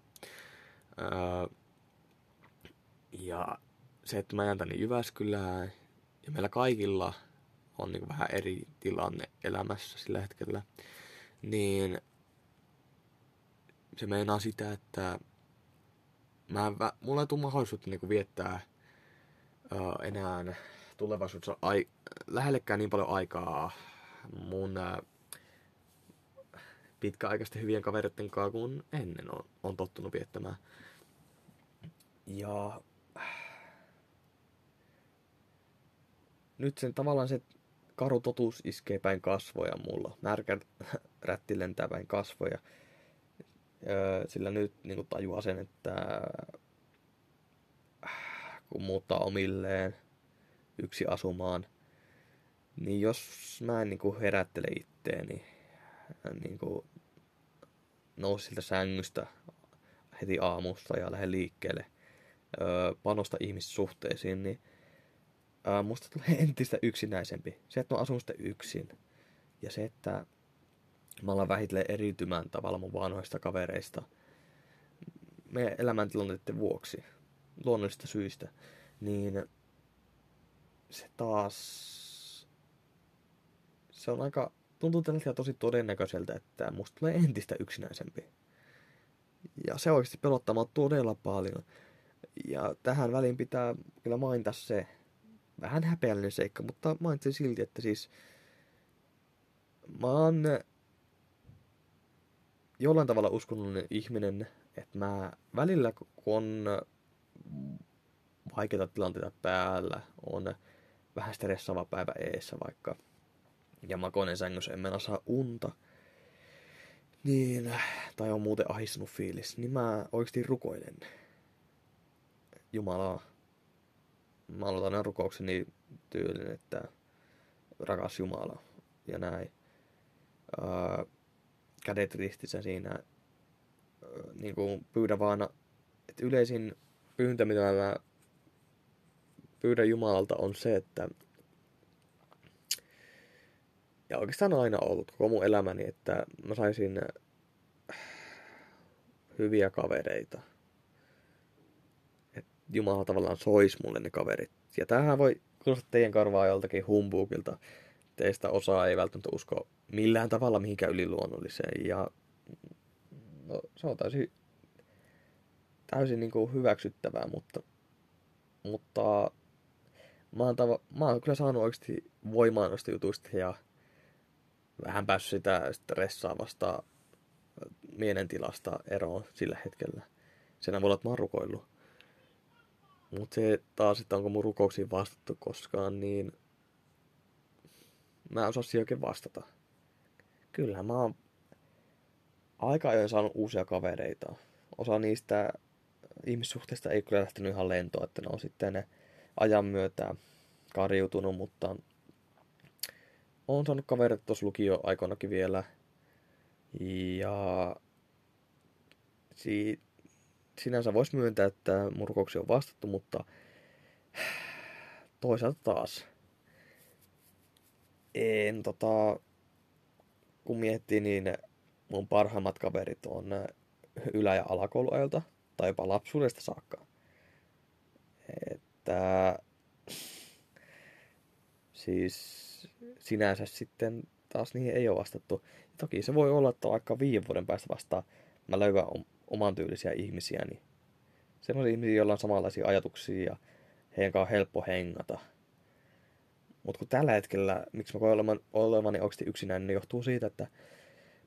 Öö, ja se, että mä jään tänne Jyväskylään ja meillä kaikilla on niin vähän eri tilanne elämässä sillä hetkellä, niin se meinaa sitä, että mä, mulla ei tule mahdollisuutta niin viettää ö, enää tulevaisuudessa ai, lähellekään niin paljon aikaa mun ö, pitkäaikaisten hyvien kavereiden kanssa, kun ennen on, on tottunut viettämään. Ja nyt sen tavallaan se karu totuus iskee päin kasvoja mulla. Närkä rätti lentää päin kasvoja. Sillä nyt niin kuin tajuaa sen, että kun muuttaa omilleen yksi asumaan, niin jos mä en niin kuin herättele itteeni, niin kuin nousi siltä sängystä heti aamusta ja lähde liikkeelle, panosta ihmissuhteisiin, niin musta tulee entistä yksinäisempi. Se, että mä asun sitä yksin. Ja se, että mä alan vähitellen eriytymään tavallaan mun vanhoista kavereista meidän elämäntilanteiden vuoksi, luonnollisista syistä, niin se taas se on aika, tuntuu tällä tosi todennäköiseltä, että musta tulee entistä yksinäisempi. Ja se oikeasti pelottaa mua todella paljon. Ja tähän väliin pitää kyllä mainita se, vähän häpeällinen seikka, mutta mainitsin silti, että siis mä oon jollain tavalla uskonnollinen ihminen, että mä välillä, kun on vaikeita tilanteita päällä, on vähän stressaava päivä eessä vaikka, ja makoinen sängyssä en mennä saa unta, niin, tai on muuten ahistunut fiilis, niin mä oikeasti rukoilen Jumalaa. Mä aloitan ne rukoukseni tyylin, että rakas Jumala ja näin. Öö, kädet ristissä siinä. Öö, niin kuin pyydä vaan, että yleisin pyyntö, mitä mä pyydän Jumalalta, on se, että ja oikeastaan aina ollut koko mun elämäni, että mä saisin hyviä kavereita. Jumala tavallaan sois mulle ne kaverit. Ja tämähän voi kuulostaa teidän karvaa joltakin humbuukilta. Teistä osaa ei välttämättä usko millään tavalla mihinkään yliluonnolliseen. Ja no, se on täysin, täysin niin kuin hyväksyttävää, mutta, mutta mä, oon tava, mä oon kyllä saanut oikeasti voimaa noista jutuista ja vähän päässyt sitä stressaavasta mielentilasta eroon sillä hetkellä. Senä voi olla, että mä oon rukoillut. Mutta se taas, että onko mun rukouksiin vastattu koskaan, niin mä en osaa siihen oikein vastata. Kyllä, mä oon aika ajoin saanut uusia kavereita. Osa niistä ihmissuhteista ei kyllä lähtenyt ihan lentoon, että ne on sitten ajan myötä kariutunut, mutta oon saanut kavereita tuossa lukioaikoinakin vielä. Ja siitä sinänsä voisi myöntää, että mun rukouksiin on vastattu, mutta toisaalta taas en tota, kun miettii, niin mun parhaimmat kaverit on ylä- ja alakouluajalta tai jopa lapsuudesta saakka. Että siis sinänsä sitten taas niihin ei ole vastattu. Ja toki se voi olla, että vaikka viiden vuoden päästä vastaan mä löydän oman tyylisiä ihmisiä, niin sellaisia ihmisiä, joilla on samanlaisia ajatuksia ja heidän kanssa on helppo hengata. Mutta kun tällä hetkellä, miksi mä koen olevan, olevani oikeasti yksinäinen, niin johtuu siitä, että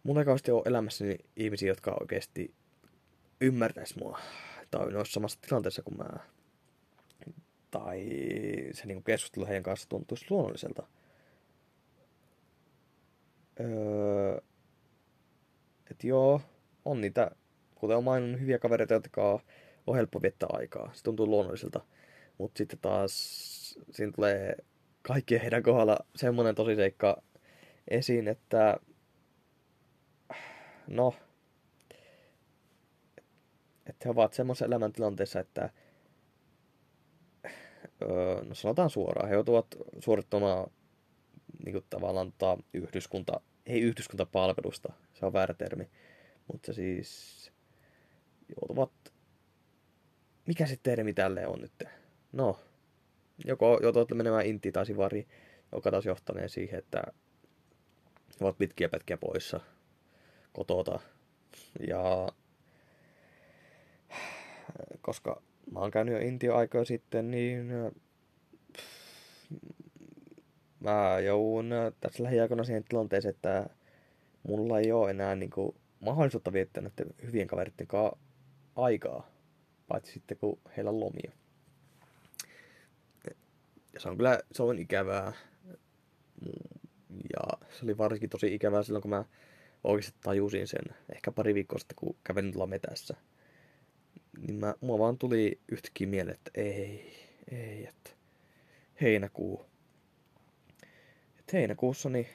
mun ei kauheasti ole elämässäni ihmisiä, jotka oikeasti ymmärtäis mua. Tai ne olisi samassa tilanteessa kuin mä. Tai se niin kuin keskustelu heidän kanssa tuntuisi luonnolliselta. Öö, että joo, on niitä, kuten olen maininnut, hyviä kavereita, jotka on helppo viettää aikaa. Se tuntuu luonnolliselta. Mutta sitten taas siinä tulee kaikkien heidän kohdalla semmoinen tosiseikka esiin, että no, että he ovat semmoisessa elämäntilanteessa, että öö, no sanotaan suoraan, he joutuvat suorittamaan niin kuin tavallaan tota yhdyskunta, ei yhdyskuntapalvelusta, se on väärä termi, mutta siis joutuvat, mikä se termi tälle on nyt? No, joko joutuvat menemään intiin tai sivariin, joka taas johtaneen siihen, että ovat pitkiä pätkiä poissa kotota. Ja koska mä oon käynyt jo intioaikoja sitten, niin pff, mä joudun tässä lähiaikoina siihen tilanteeseen, että mulla ei ole enää niin kuin mahdollisuutta viettää näiden hyvien kaveritten kanssa aikaa, paitsi sitten kun heillä on lomia. Ja se on kyllä, se on ikävää. Ja se oli varsinkin tosi ikävää silloin, kun mä oikeasti tajusin sen, ehkä pari viikkoa sitten, kun kävin tuolla metässä. Niin mä, mua vaan tuli yhtäkkiä mieleen, että ei, ei, että heinäkuu. Että heinäkuussa niin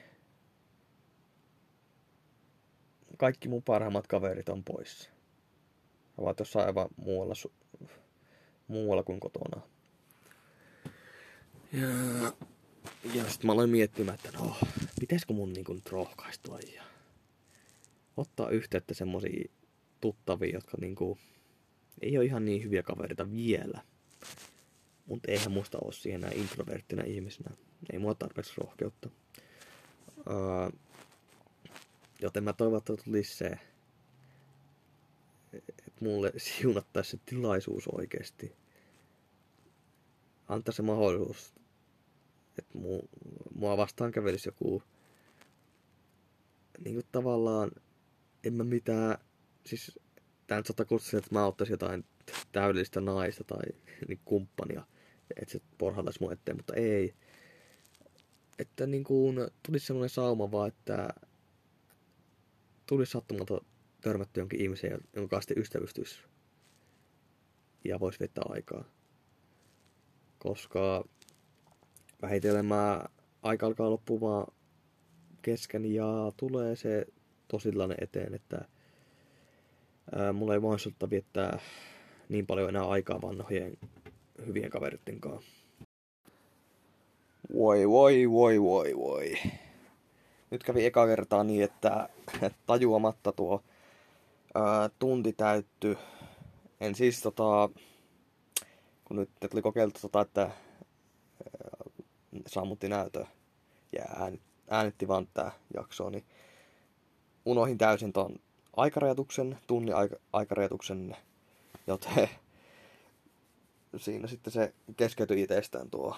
kaikki mun parhaimmat kaverit on poissa. He ovat jossain aivan muualla, su- muualla kuin kotona. Ja, ja sitten mä aloin miettimään, että no, pitäisikö mun niinku nyt rohkaistua ja ottaa yhteyttä semmosia tuttavia, jotka niinku ei ole ihan niin hyviä kavereita vielä. Mutta eihän musta ole siihen enää introverttina ihmisenä. Ei mua tarpeeksi rohkeutta. Öö, joten mä toivon, että tulisi se, että mulle siunattaisi se tilaisuus oikeasti. Antaa se mahdollisuus, että mua vastaan kävelisi joku niinku tavallaan, en mä mitään, siis tää nyt saattaa kutsua, että mä ottaisin jotain täydellistä naista tai niin kumppania, että se porhautais mun eteen, mutta ei. Että niin kuin tulisi semmonen sauma vaan, että tulisi sattumalta törmätty jonkin ihmiseen, jonka kanssa sitten ystävystyisi ja voisi viettää aikaa. Koska vähitellen mä aika alkaa loppumaan kesken ja tulee se tosillainen eteen, että ää, mulla ei mahdollisuutta viettää niin paljon enää aikaa vanhojen hyvien kaveritten kanssa. Voi voi voi voi voi. Nyt kävi eka kertaa niin, että tajuamatta tuo ää, tunti täyttyi. En siis tota, kun nyt tuli kokeiltu tota, että ää, sammutti näytö ja ääni, äänitti vaan tää jaksoa, niin unohin täysin ton aikarajoituksen, tunnin aik- aikarajoituksen, joten siinä sitten se keskeytyi itsestään tuo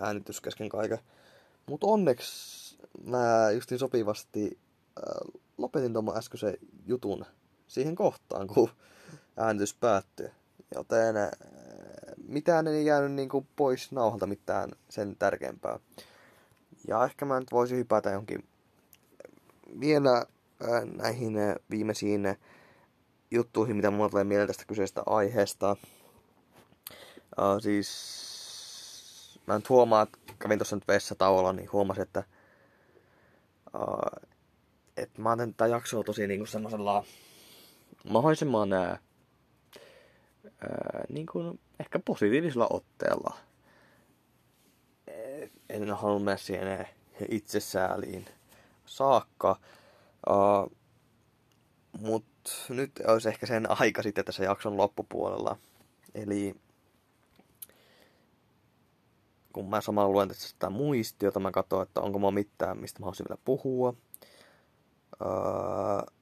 äänitys kesken kaiken. Mut onneksi mä justiin sopivasti äh, lopetin tuon äskeisen jutun siihen kohtaan, kun äänitys päättyi. Joten äh, mitään ei jäänyt niinku pois nauhalta mitään sen tärkeämpää. Ja ehkä mä nyt voisin hypätä johonkin vielä näihin viimeisiin juttuihin, mitä mulla tulee mieleen tästä kyseisestä aiheesta. Uh, siis mä nyt huomaan, kävin tuossa nyt vessatauolla, niin huomasin, että uh, et mä oon tätä jaksoa tosi niinku semmoisella mahdollisimman uh, niinku ehkä positiivisella otteella. En halua mennä siihen itsesääliin saakka. Uh, mut nyt olisi ehkä sen aika sitten tässä jakson loppupuolella. Eli kun mä samalla luen tässä sitä muistiota, mä katson, että onko mä mitään, mistä mä haluaisin vielä puhua. Öö...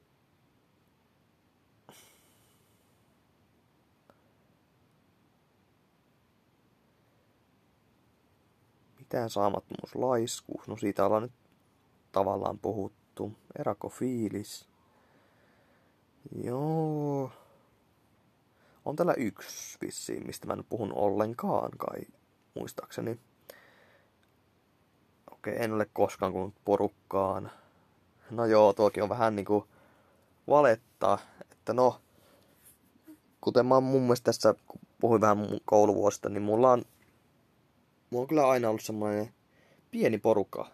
Mitään saamattomuuslaiskuus, no siitä ollaan nyt tavallaan puhuttu. Erakofiilis. Joo. On täällä yksi vissiin, mistä mä en puhun ollenkaan kai, muistaakseni. Okei, en ole koskaan kuullut porukkaan. No joo, tuokin on vähän niinku valettaa, että no, kuten mä mun mielestä tässä, kun puhuin vähän mun kouluvuosista, niin mulla on, mulla on kyllä aina ollut semmoinen pieni porukka,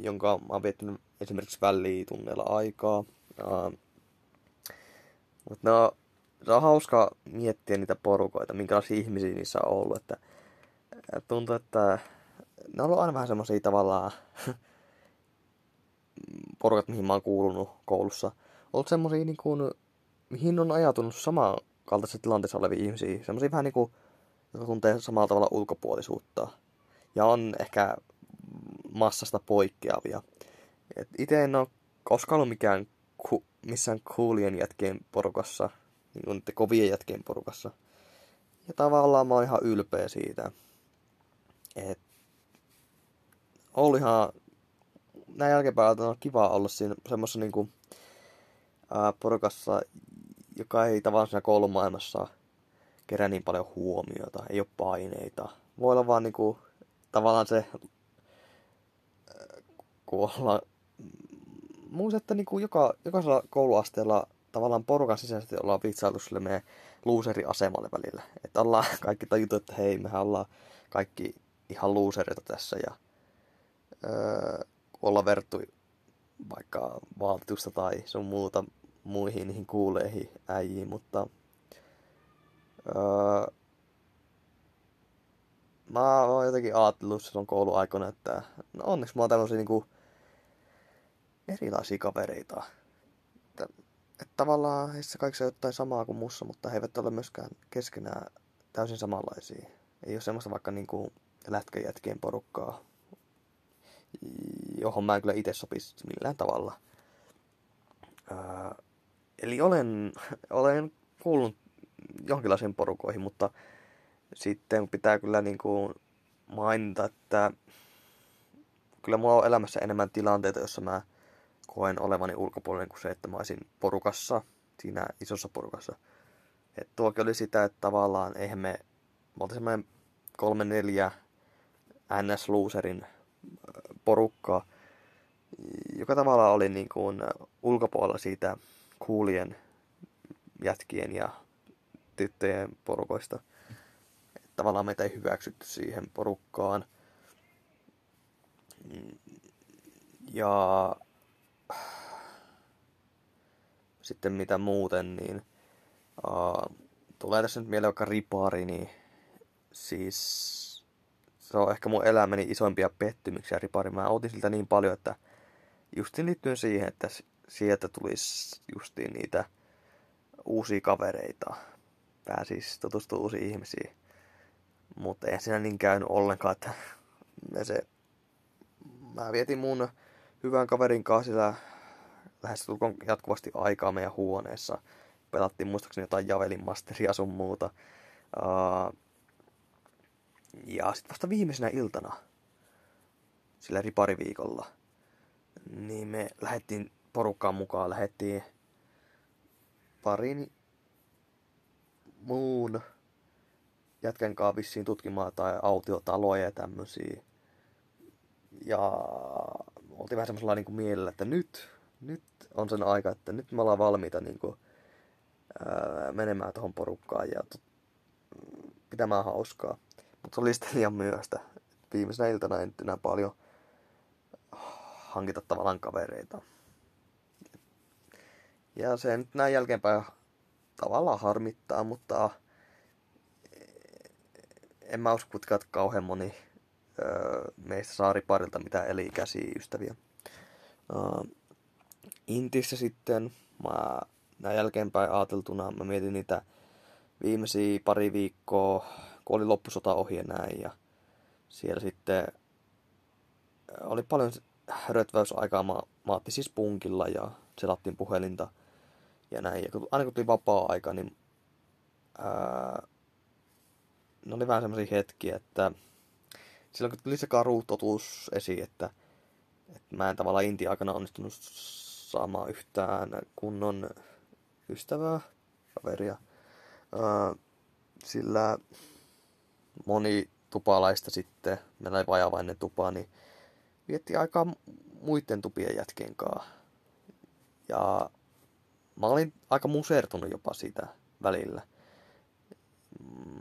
jonka mä oon viettänyt esimerkiksi välitunneilla aikaa. Uh, mutta no, se on hauskaa miettiä niitä porukoita, minkälaisia ihmisiä niissä on ollut. Että tuntuu, että ne on ollut aina vähän semmoisia tavallaan porukat, mihin mä oon kuulunut koulussa. On ollut semmoisia, niin kuin, mihin on ajatunut samankaltaisessa tilanteessa olevia ihmisiä. Semmoisia vähän niin kuin, jotka tuntee samalla tavalla ulkopuolisuutta. Ja on ehkä massasta poikkeavia. Et ite en ole koskaan ollut mikään ku, missään coolien jätkien porukassa. Niin on kovien jätkien porukassa. Ja tavallaan mä oon ihan ylpeä siitä. Et oli ihan näin jälkeenpäin on kiva olla siinä semmoisessa niinku, ää, porukassa, joka ei tavallaan siinä koulumaailmassa kerää niin paljon huomiota, ei oo paineita. Voi olla vaan niinku, tavallaan se, ää, kun ollaan, muista, että niinku joka, jokaisella kouluasteella tavallaan porukan sisäisesti ollaan vitsailtu sille meidän looseri-asemalle välillä. Että ollaan kaikki tajuttu, että hei, mehän ollaan kaikki ihan looserita tässä ja öö, olla verrattu vaikka vaatetusta tai sun muuta muihin niihin kuuleihin äijiin, mutta öö, mä oon jotenkin ajatellut silloin kouluaikana, että no onneksi mä oon tämmösiä niinku erilaisia kavereita. Että Että tavallaan heissä kaikissa on jotain samaa kuin mussa, mutta he eivät ole myöskään keskenään täysin samanlaisia. Ei ole semmoista vaikka niinku lätkäjätkien porukkaa, johon mä en kyllä itse sopisi millään tavalla. Öö, eli olen, olen kuullut jonkinlaisiin porukoihin, mutta sitten pitää kyllä niinku mainita, että kyllä mulla on elämässä enemmän tilanteita, jossa mä koen olevani ulkopuolinen kuin se, että mä olisin porukassa, siinä isossa porukassa. Et tuokin oli sitä, että tavallaan eihän me, me oltiin semmoinen kolme neljä N S-looserin porukkaa, joka tavallaan oli niin kuin ulkopuolella siitä coolien jätkien ja tyttöjen porukoista. Et tavallaan meitä ei hyväksytty siihen porukkaan. Ja sitten mitä muuten, niin uh, tulee tässä nyt mieleen vaikka ripari, niin siis se on ehkä mun elämäni isoimpia pettymyksiä ripari. Mä otin siltä niin paljon, että justiin liittyen siihen, että sieltä tulisi justiin niitä uusia kavereita. Pääsis tutustua uusiin ihmisiin. Mutta eihän siinä niin käynyt ollenkaan, että se, mä vietin mun hyvän kaverin kanssa sillä lähes tulkoon jatkuvasti aikaa meidän huoneessa. Pelattiin muistaakseni jotain javelinmasteria sun muuta. Uh, ja sitten vasta viimeisenä iltana, sillä ripariviikolla, niin me lähdettiin porukkaan mukaan. Lähdettiin parin muun jätkän kanssa vissiin tutkimaan tai autiotaloja ja tämmösiä. Ja oltiin vähän semmoisella niin kuin mielellä, että nyt, nyt on sen aika, että nyt me ollaan valmiita niin kuin, ää, menemään tuohon porukkaan ja tot, pitämään hauskaa. Mutta se oli sitten liian myöhäistä. Viimeisenä iltana ei nyt enää paljon hankita tavallaan kavereita. Ja se nyt näin jälkeenpäin tavallaan harmittaa, mutta en mä usko kuitenkaan, että kauhean moni meistä saariparilta mitään eli-ikäisiä ystäviä. Uh, Intissä sitten, mä näin jälkeenpäin ajateltuna, mä mietin niitä viimeisiä pari viikkoa, kun oli loppusota ohi ja näin. Ja Siellä sitten oli paljon rötväysaikaa. Mä, mä otin siis punkilla ja selattiin puhelinta ja näin. Ja kun, aina kun tuli vapaa-aika, niin ää, ne oli vähän semmoisia hetkiä, että silloin kun tuli se karu totuus esiin, että, että mä en tavallaan inti aikana onnistunut saamaan yhtään kunnon ystävää, kaveria. Ää, sillä moni tupalaista sitten, meillä oli vajavainen tupa, niin vietti aikaa muiden tupien jätkien kanssa. Ja mä olin aika musertunut jopa siitä välillä.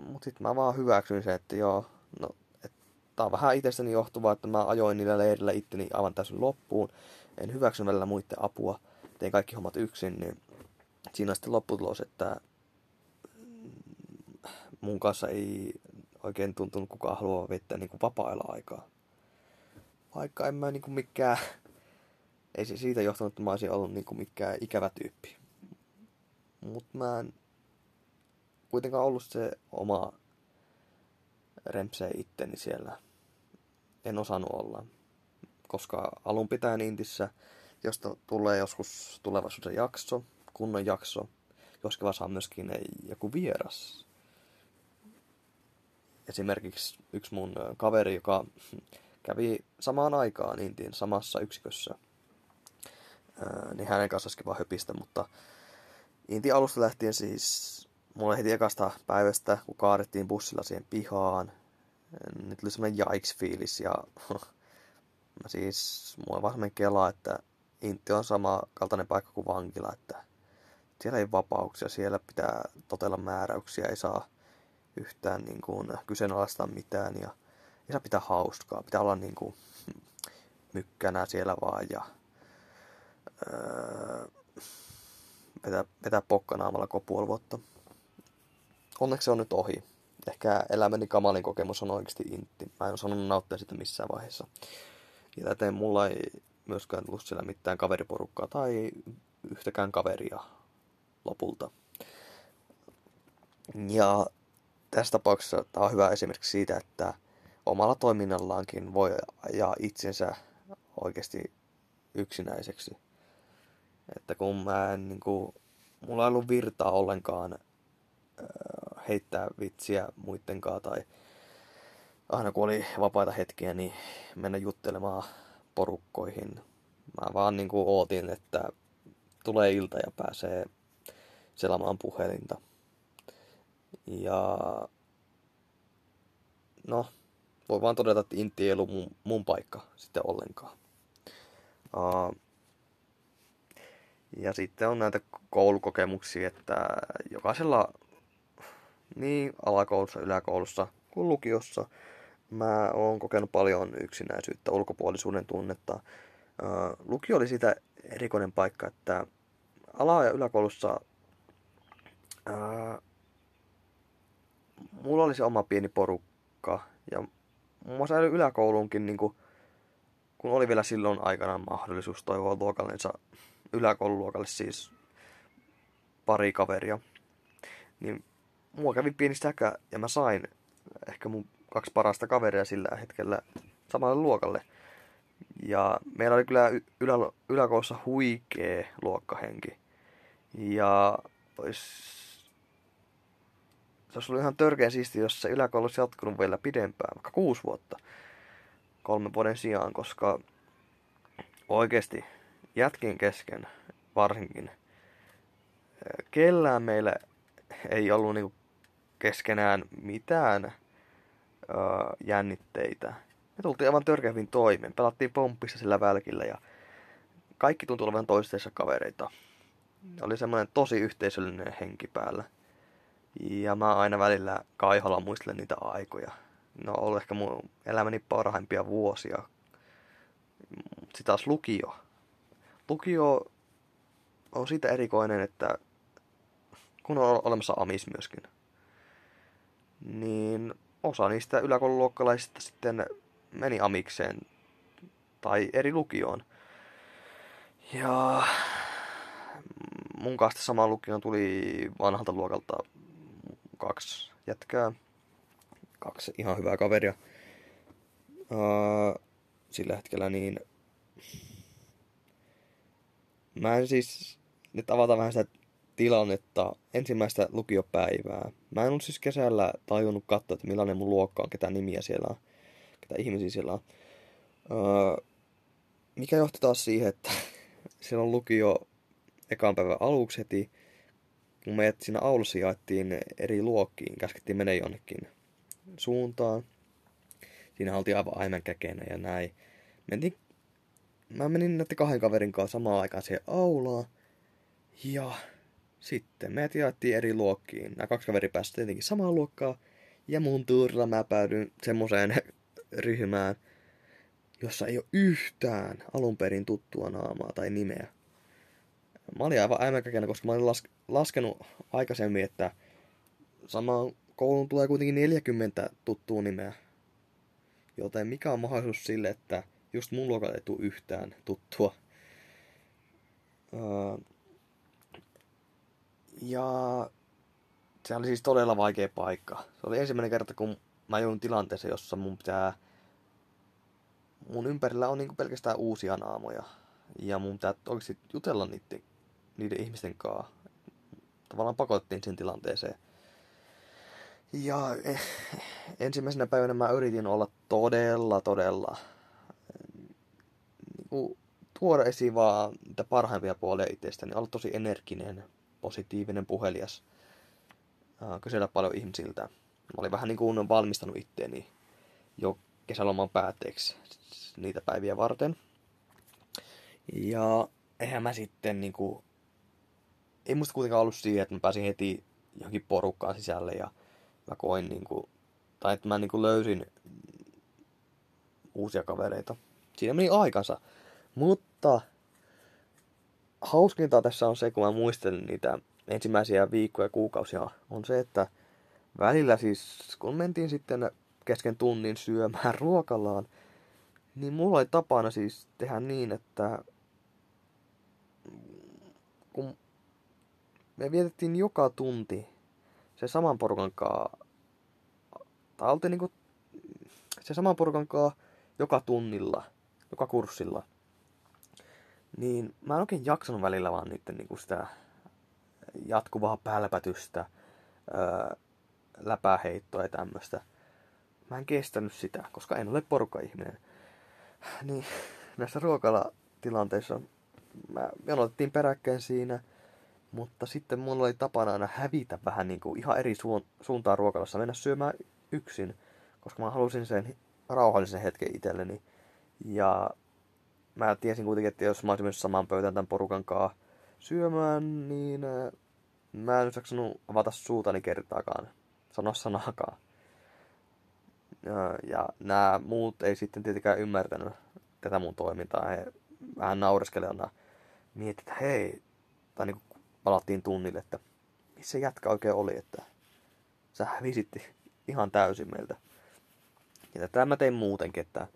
Mut sit mä vaan hyväksyin sen, että joo, no, et tää on vähän itsestäni johtuvaa, että mä ajoin niillä leirillä itteni aivan täysin loppuun. En hyväksy välillä muiden apua, tein kaikki hommat yksin, niin siinä on sitten lopputulos, että mun kanssa ei oikein tuntunut kukaan haluaa viettää niin kuin vapaa-ailla aikaa. Vaikka en mä niinku mikään, ei se siitä johtunut, että mä olisin ollut niinku mikään ikävä tyyppi. Mut mä en kuitenkaan ollut se oma rempsee itteni siellä. En osannut olla. Koska alun pitäen Intissä, josta tulee joskus tulevaisuuden jakso, kunnon jakso, joskin vaan saa myöskin joku vieras. Esimerkiksi yksi mun kaveri, joka kävi samaan aikaan Intiin samassa yksikössä, öö, niin hänen kanssa olisikin vaan höpistä, mutta Intiin alusta lähtien siis mulle heti ekasta päivästä, kun kaadettiin bussilla siihen pihaan, niin tuli semmoinen jaiks-fiilis ja mä siis, mulla on vaan semmoinen kela, että Intti on sama kaltainen paikka kuin vankila, että siellä ei vapauksia, siellä pitää totella määräyksiä, ei saa yhtään niin kuin kyseenalaistaa mitään ja ei saa pitää hauskaa, pitää olla niinku mykkänä siellä vaan ja öö, vetää, vetää pokkanaamalla puoli vuotta. Onneksi se on nyt ohi. Ehkä elämäni kamalin kokemus on oikeasti Intti. Mä en ole sanonut nauttia sitä missään vaiheessa. Ja täten mulla ei myöskään tullut siellä mitään kaveriporukkaa tai yhtäkään kaveria lopulta. Ja tässä tapauksessa tää on hyvä esimerkki siitä, että omalla toiminnallaankin voi ajaa itsensä oikeasti yksinäiseksi. Että kun mä en niinku, mulla ei ollut virtaa ollenkaan äh, heittää vitsiä muittenkaan tai aina kun oli vapaita hetkiä, niin mennä juttelemaan porukkoihin. Mä vaan niinku ootin, että tulee ilta ja pääsee selamaan puhelinta. Ja no, voi vaan todeta, että Intti ei ollut mun, mun paikka sitten ollenkaan. Uh, ja sitten on näitä koulukokemuksia, että jokaisella niin alakoulussa, yläkoulussa kuin lukiossa mä oon kokenut paljon yksinäisyyttä, ulkopuolisuuden tunnetta. Uh, lukio oli sitä erikoinen paikka, että ala- ja yläkoulussa uh, mulla oli se oma pieni porukka ja mä sain yläkouluunkin, niin kun, kun oli vielä silloin aikanaan mahdollisuus toivoa luokallensa, yläkoululuokalle siis pari kaveria. Niin mua kävi pieni säkä ja mä sain ehkä mun kaksi parasta kaveria sillä hetkellä samalle luokalle. Ja meillä oli kyllä ylä, yläkoulussa huikee luokkahenki. Ja olisi... Se olisi ollut ihan törkeä siistiä, jos se yläkoulu olisi jatkunut vielä pidempään, vaikka kuusi vuotta, kolmen vuoden sijaan, koska oikeasti jätkin kesken varsinkin kellään meillä ei ollut niinku keskenään mitään öö, jännitteitä. Me tultiin aivan törkeä hyvin toimeen, pelattiin pomppissa sillä välkillä ja kaikki tuntui olevan toistensa kavereita. Oli semmoinen tosi yhteisöllinen henki päällä. Ja mä aina välillä kaiholla muistelen niitä aikoja. Ne on ollut ehkä mun elämäni parhaimpia vuosia. Sitten taas lukio. Lukio on siitä erikoinen, että kun on olemassa amis myöskin, niin osa niistä yläkoululuokkalaisista sitten meni amikseen tai eri lukioon. Ja mun kanssa samaan lukioon tuli vanhalta luokalta kaksi jätkää, kaksi ihan hyvää kaveria. Öö, sillä hetkellä niin... Mä en siis... Nyt avata vähän sitä tilannetta ensimmäistä lukiopäivää. Mä en ollut siis kesällä tajunnut katsoa, että millainen mun luokka on, ketä nimiä siellä on, ketä ihmisiä siellä on. Öö, mikä johti taas siihen, että siellä on lukio ekan päivän aluksi heti, kun meidät siinä aulussa jaettiin eri luokkiin, käskettiin mene jonnekin suuntaan. Siinä oltiin aivan aivan käkenä ja näin. Mentiin, mä menin näiden kahden kaverin kanssa samaan aikaan siihen aulaan. Ja sitten meidät jaettiin eri luokkiin. Nämä kaksi kaveria pääsivät tietenkin samaan luokkaan. Ja mun tuurilla mä päädyin semmoiseen ryhmään, jossa ei ole yhtään alun perin tuttua naamaa tai nimeä. Mä olin aivan äimäkäkenä, koska mä olin las- laskenut aikaisemmin, että samaan kouluun tulee kuitenkin neljäkymmentä tuttua nimeä. Joten mikä on mahdollisuus sille, että just mun luokalla ei tule yhtään tuttua. Öö, ja se oli siis todella vaikea paikka. Se oli ensimmäinen kerta, kun mä joudun tilanteeseen, jossa mun pitää... Mun ympärillä on niinku pelkästään uusia naamoja. Ja mun pitää oikeasti jutella niiden, niiden ihmisten kanssa. Tavallaan pakottiin sen tilanteeseen. Ja eh, ensimmäisenä päivänä mä yritin olla todella, todella... Niinku, tuoda esiin vaan niitä parhaimpia puolia itsestäni. Olla tosi energinen, positiivinen, puhelias. Äh, kysellä paljon ihmisiltä. Mä olin vähän niin kuin valmistanut itteeni jo kesäloman päätteeksi niitä päiviä varten. Ja eihän mä sitten niinku... Ei musta kuitenkaan ollut siihen, että mä pääsin heti johonkin porukkaan sisälle ja mä koin niinku... Tai että mä niinku löysin uusia kavereita. Siinä meni aikansa. Mutta hauskinta tässä on se, kun mä muistelin niitä ensimmäisiä viikkoja ja kuukausia, on se, että välillä siis, kun mentiin sitten kesken tunnin syömään ruokalaan, niin mulla oli tapana siis tehdä niin, että kun me vietettiin joka tunti se saman porukan kaa, tai oltiin niinku se saman porukan kaa joka tunnilla, joka kurssilla, niin mä en oikein jaksanut välillä vaan niitten niinku sitä jatkuvaa pälpätystä, öö, läpäheittoa ja tämmöstä. Mä en kestänyt sitä, koska en ole porukkaihminen. Niin näissä ruokalatilanteissa mä jonotettiin peräkkäin siinä, mutta sitten mulla oli tapana aina hävitä vähän niin kuin ihan eri suun- suuntaan ruokalassa, mennä syömään yksin, koska mä halusin sen rauhallisen hetken itselleni. Ja mä tiesin kuitenkin, että jos mä olisin mennyt samaan pöytään tämän porukan kanssa syömään, niin mä en saksanut avata suutani kertaakaan, sanoa sanaakaan. Ja nämä muut ei sitten tietenkään ymmärtänyt tätä mun toimintaa. He vähän naureskelevat, miettivät, että hei, tai niin kuin palattiin tunnille, että missä se jätkä oikein oli, että sä hävisit ihan täysin meiltä. Ja tätä mä tein muutenkin, että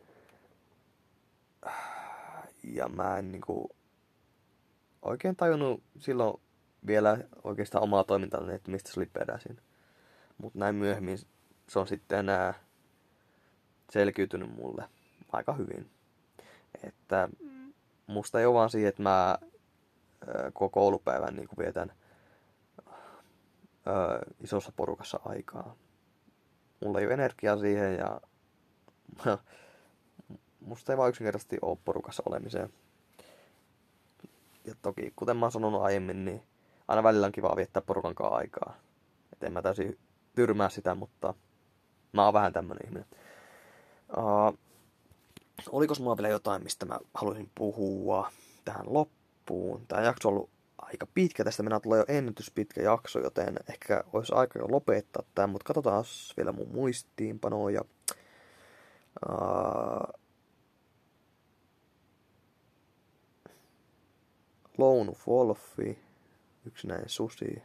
ja mä en niin kuin oikein tajunnut silloin vielä oikeastaan omaa toimintaa, että mistä se oli peräisin. Mutta näin myöhemmin se on sitten enää selkiytynyt mulle aika hyvin. Että musta ei ole vaan siihen, että mä koko koulupäivän niin vietän ö, isossa porukassa aikaa. Mulla ei ole energiaa siihen ja musta ei vaan yksinkertaisesti ole porukassa olemiseen. Ja toki, kuten mä oon sanonut aiemmin, niin aina välillä on kiva viettää porukan kanssa aikaa. Et en mä täysin tyrmää sitä, mutta mä oon vähän tämmönen ihminen. Uh, olikos mulla vielä jotain, mistä mä haluaisin puhua tähän loppuun? Tää jakso on ollut aika pitkä, tästä mennään tulee jo ennätyspitkä jakso, joten ehkä olisi aika jo lopettaa tää, mutta katsotaan vielä mun muistiinpanoja. Uh, Lone Wolfi, yksinäinen susi.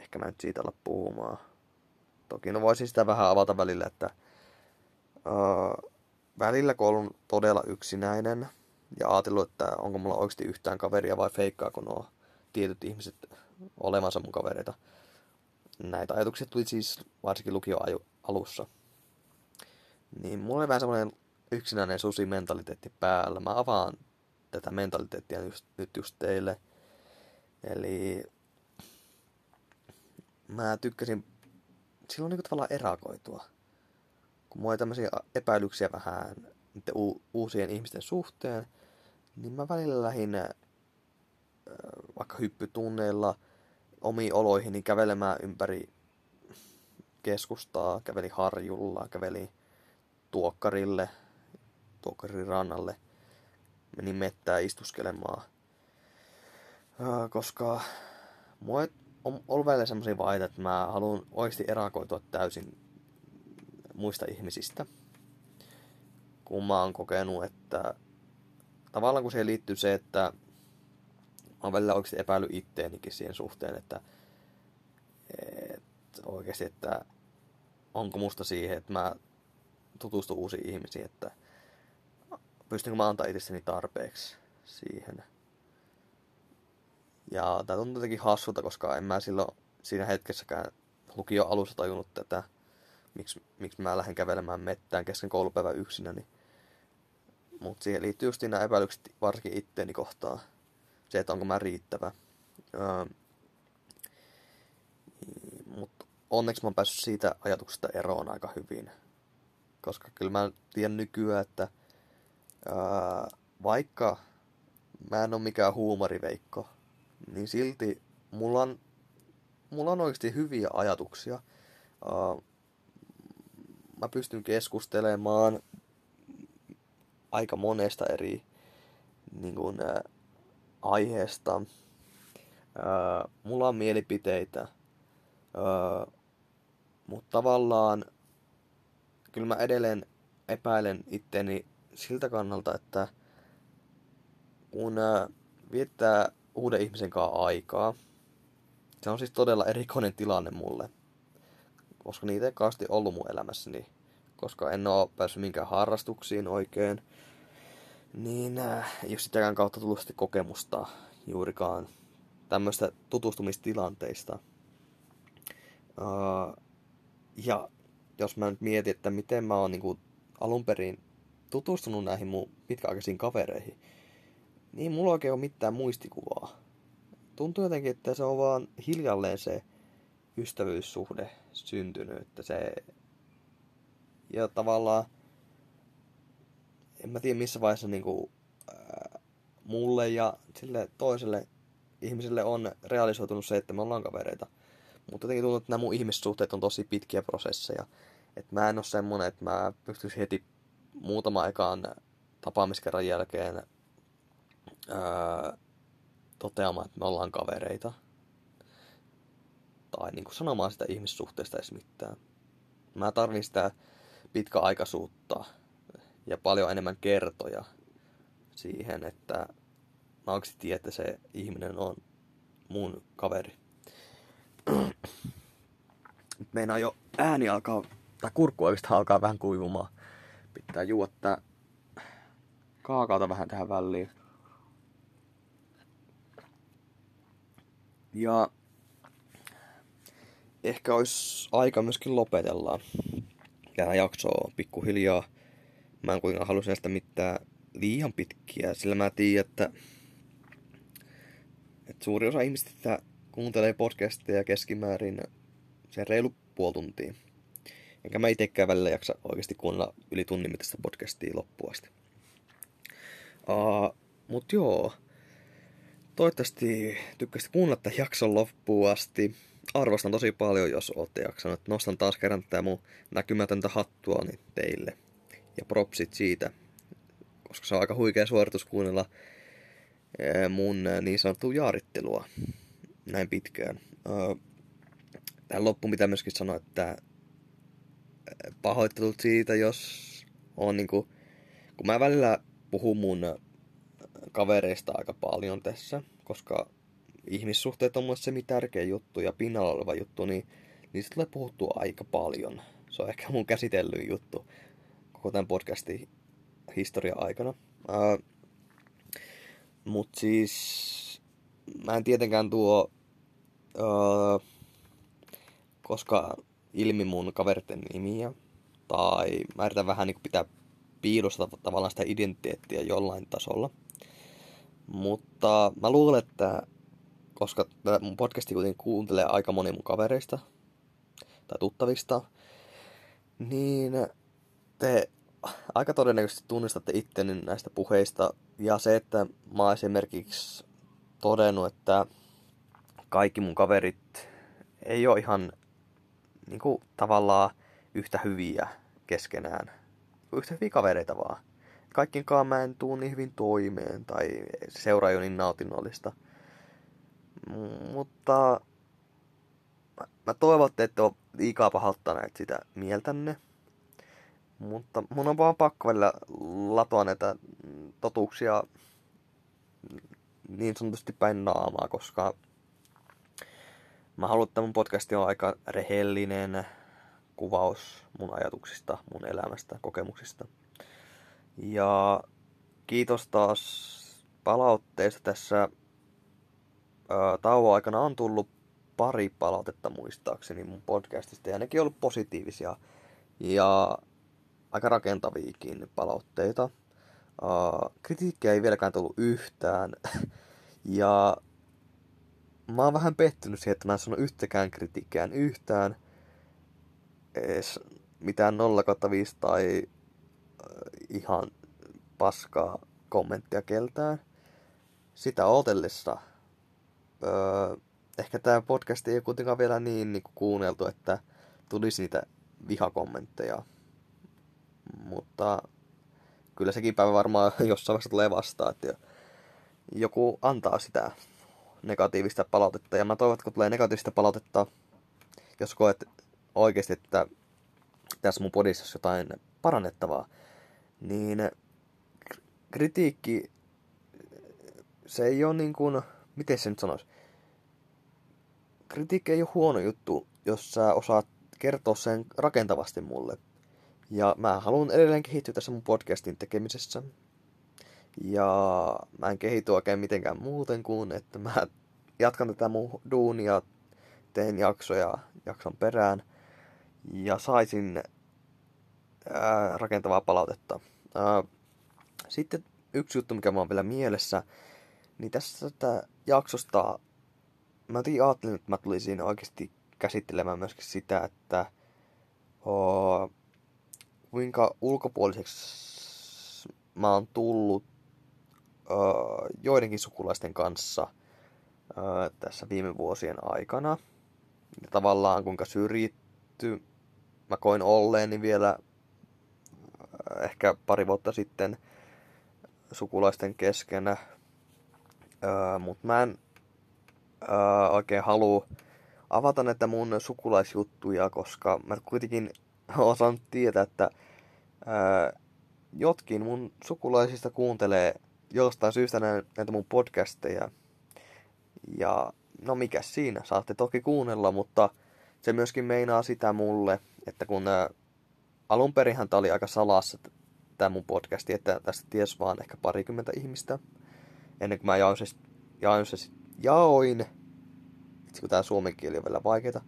Ehkä mä nyt siitä ala puhumaan. Toki no voisin sitä vähän avata välillä, että Uh, välillä kun olen todella yksinäinen ja ajatellut, että onko mulla oikeasti yhtään kaveria vai feikkaako nuo tietyt ihmiset olevansa mun kavereita. Näitä ajatuksia tuli siis varsinkin lukioalussa. Niin mulla oli vähän semmoinen yksinäinen susimentaliteetti päällä. Mä avaan tätä mentaliteettia just, nyt just teille. Eli mä tykkäsin silloin niinku tavallaan erakoitua. Kun mulla oli tämmöisiä epäilyksiä vähän niiden u- uusien ihmisten suhteen, niin mä välillä lähdin äh, vaikka hyppytunneilla omiin oloihin niin kävelemään ympäri keskustaa, kävelin harjulla, kävelin tuokkarille, tuokkarin rannalle, menin mettään istuskelemaan. Äh, koska mulla ei ollut välillä semmoisia vaiheita, että mä haluan oikeasti erakoitua täysin muista ihmisistä, kun mä oon kokenut, että tavallaan kun siihen liittyy se, että mä oon välillä oikeasti epäily itteenikin siihen suhteen, että et oikeasti, että onko musta siihen, että mä tutustun uusiin ihmisiin, että pystynkö mä antaa itsestäni tarpeeksi siihen. Ja tää tuntuu jotenkin hassulta, koska en mä silloin siinä hetkessäkään lukion alussa tajunnut tätä, miksi miks mä lähden kävelemään mettään kesken koulupäivän yksinäni. Mutta siihen liittyy just nämä epäilykset varsinkin itteeni kohtaan. Se, että onko mä riittävä. Öö, Mutta onneksi mä oon päässyt siitä ajatuksesta eroon aika hyvin. Koska kyllä mä tiedän nykyään, että öö, vaikka mä en ole mikään huumoriveikko, niin silti mulla on, mulla on oikeasti hyviä ajatuksia. Öö, Mä pystyn keskustelemaan aika monesta eri niin kuin, ä, aiheesta. Ä, mulla on mielipiteitä, ä, mutta tavallaan kyllä mä edelleen epäilen itteni siltä kannalta, että kun ä, viettää uuden ihmisen kanssa aikaa, se on siis todella erikoinen tilanne mulle. Koska niitä ei kaasti ollut mun elämässäni, koska en oo päässyt minkään harrastuksiin oikein, niin äh, ei oo sitäkään kautta tullut sitä kokemusta juurikaan tämmöistä tutustumistilanteista. Uh, ja jos mä nyt mietin, että miten mä oon niinku alun perin tutustunut näihin mun pitkäaikaisiin kavereihin, niin mulla oikein oo mitään muistikuvaa. Tuntuu jotenkin, että se on vaan hiljalleen se ystävyyssuhde syntynyt, että se ja tavallaan en mä tiedä missä vaiheessa niinku ää, mulle ja sille toiselle ihmiselle on realisoitunut se, että me ollaan kavereita, mutta jotenkin tuntuu, että nämä mun ihmissuhteet on tosi pitkiä prosesseja, että mä en oo semmonen, että mä pystyisin heti muutama ekan tapaamiskerran jälkeen ää, toteamaan, että me ollaan kavereita tai niin kuin sanomaan sitä ihmissuhteesta edes mitään. Mä tarvin sitä pitkäaikaisuutta ja paljon enemmän kertoja siihen, että mä oikeasti tiedän, että se ihminen on mun kaveri. Meinaa jo ääni alkaa, tai kurkku oikeastaan alkaa vähän kuivumaan. Pitää juoda tää kaakaota vähän tähän väliin. Ja ehkä olisi aika myöskin lopetella tähän jaksoa pikkuhiljaa. Mä en kuitenkaan halua sitä mitään liian pitkiä, sillä mä tiedän, että, että suuri osa ihmistä kuuntelee podcasteja keskimäärin sen reilu puoli tuntia. Enkä mä itsekään välillä jaksa oikeasti kuunnella yli tunnin mittaista podcastia loppuun asti. Uh, mut joo, toivottavasti tykkäsit kuunnella tämän jakson loppuun asti. Arvostan tosi paljon, jos olette jaksanut. Nostan taas kerran tätä mun näkymätöntä hattua teille. Ja propsit siitä, koska se on aika huikea suoritus kuunnella mun niin sanottua jaarittelua näin pitkään. Tähän loppuun pitää myöskin sanoa, että pahoittelut siitä, jos on niinku... Kun mä välillä puhun mun kavereista aika paljon tässä, koska... ihmissuhteet on myös se tärkeä juttu ja pinnalla oleva juttu, niin niistä tulee puhuttua aika paljon. Se on ehkä mun käsitellyin juttu koko tämän podcastin historian aikana. Uh, Mutta siis mä en tietenkään tuo uh, koskaan ilmi mun kaverten nimiä tai mä yritän vähän niin kuin pitää piilossa tavallaan sitä identiteettiä jollain tasolla. Mutta mä luulen, että koska mun podcasti kuitenkin kuuntelee aika moni mun kavereista tai tuttavista, niin te aika todennäköisesti tunnistatte itteni näistä puheista. Ja se, että mä oon esimerkiksi todennut, että kaikki mun kaverit ei ole ihan niin kuin, tavallaan yhtä hyviä keskenään. Yhtä hyviä kavereita vaan. Kaikkiinkaan mä en tuu niin hyvin toimeen tai seuraa jo niin nautinnollista. M- mutta mä, mä toivon, että ette ole liikaa pahoittaneet sitä mieltänne. Mutta mun on vaan pakko välillä latoa näitä totuuksia niin sanotusti päin naamaa, koska mä haluan, että mun podcasti on aika rehellinen kuvaus mun ajatuksista, mun elämästä, kokemuksista. Ja kiitos taas palautteista tässä. Tauon aikana on tullut pari palautetta muistaakseni mun podcastista ja nekin on ollut positiivisia ja aika rakentaviikin palautteita. Kritiikkiä ei vieläkään tullut yhtään ja mä oon vähän pettynyt siihen, että mä en sano yhtäkään kritiikkiään yhtään. Ees mitään nolla viisi tai ihan paskaa kommenttia keltään. Sitä ootellessa. Öö, ehkä tää podcast ei kuitenkaan vielä niin, niin kuunneltu, että tulisi niitä vihakommentteja. Mutta kyllä sekin päivä varmaan jossain vaiheessa tulee vastaan, että joku antaa sitä negatiivista palautetta. Ja mä toivon, että kun tulee negatiivista palautetta, jos koet oikeasti, että tässä mun podissa on jotain parannettavaa, niin kritiikki, se ei ole niin kuin, miten se nyt sanoisi, kritiikki ei ole huono juttu, jos sä osaat kertoa sen rakentavasti mulle. Ja mä haluan edelleen kehittyä tässä mun podcastin tekemisessä. Ja mä en kehity oikein mitenkään muuten kuin, että mä jatkan tätä mun duunia, teen jaksoja jakson perään ja saisin ää, rakentavaa palautetta. Ää, sitten yksi juttu, mikä mä oon vielä mielessä, niin tässä tätä jaksosta mä ajattelin, että mä tulisin oikeasti käsittelemään myöskin sitä, että o, kuinka ulkopuoliseksi mä oon tullut o, joidenkin sukulaisten kanssa o, tässä viime vuosien aikana. Ja tavallaan kuinka syrjitty mä koin olleeni vielä ehkä pari vuotta sitten sukulaisten keskenä. Öö, Mutta mä en öö, oikein halua avata näitä mun sukulaisjuttuja, koska mä kuitenkin osaan tietää, että öö, jotkin mun sukulaisista kuuntelee jostain syystä näitä mun podcasteja. Ja no mikä siinä, saatte toki kuunnella, mutta se myöskin meinaa sitä mulle, että kun ä, alun perinhan tää oli aika salassa tämä mun podcasti, että tästä ties vaan ehkä parikymmentä ihmistä, ennen kuin mä jaoin se, jaoin se jaoin, itse kun tää suomen kieli on vielä vaikeeta,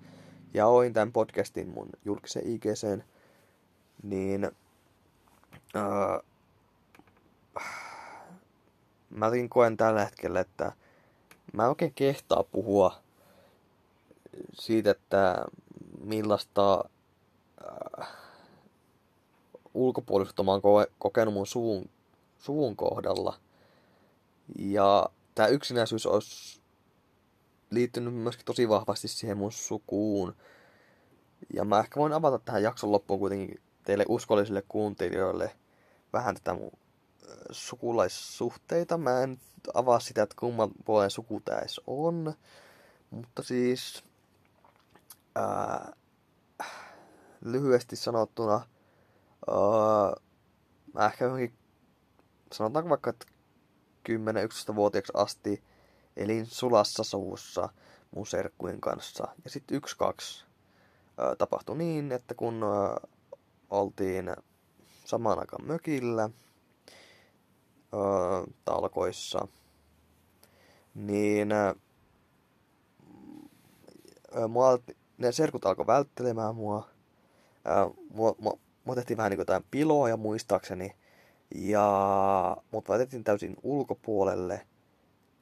jaoin tämän podcastin mun julkisen I G:seen, niin ä, mä koen tällä hetkellä, että mä en oikein kehtaa puhua siitä, että millaista äh, ulkopuolisuutta mä oon ko- kokenut mun suvun, suvun kohdalla. Ja tää yksinäisyys olisi liittynyt myöskin tosi vahvasti siihen mun sukuun. Ja mä ehkä voin avata tähän jakson loppuun kuitenkin teille uskollisille kuuntelijoille vähän tätä mun sukulaissuhteita. Mä en avaa sitä, että kumman puolen suku tää edes on. Mutta siis ää, lyhyesti sanottuna ää, mä ehkä johonkin, sanotaanko vaikka, että kymmenen yksitoista-vuotiaaksi asti elin sulassa sovussa mun serkkujen kanssa. Ja sit yksi kaksi ää, tapahtui niin, että kun ää, oltiin samaan aikaan mökillä Öö, talkoissa, niin öö, mua, ne serkut alkoi välttelemään mua. Öö, mua, mua Me otettiin vähän niin kuin jotain piloa ja muistaakseni. Ja mut vaitettiin täysin ulkopuolelle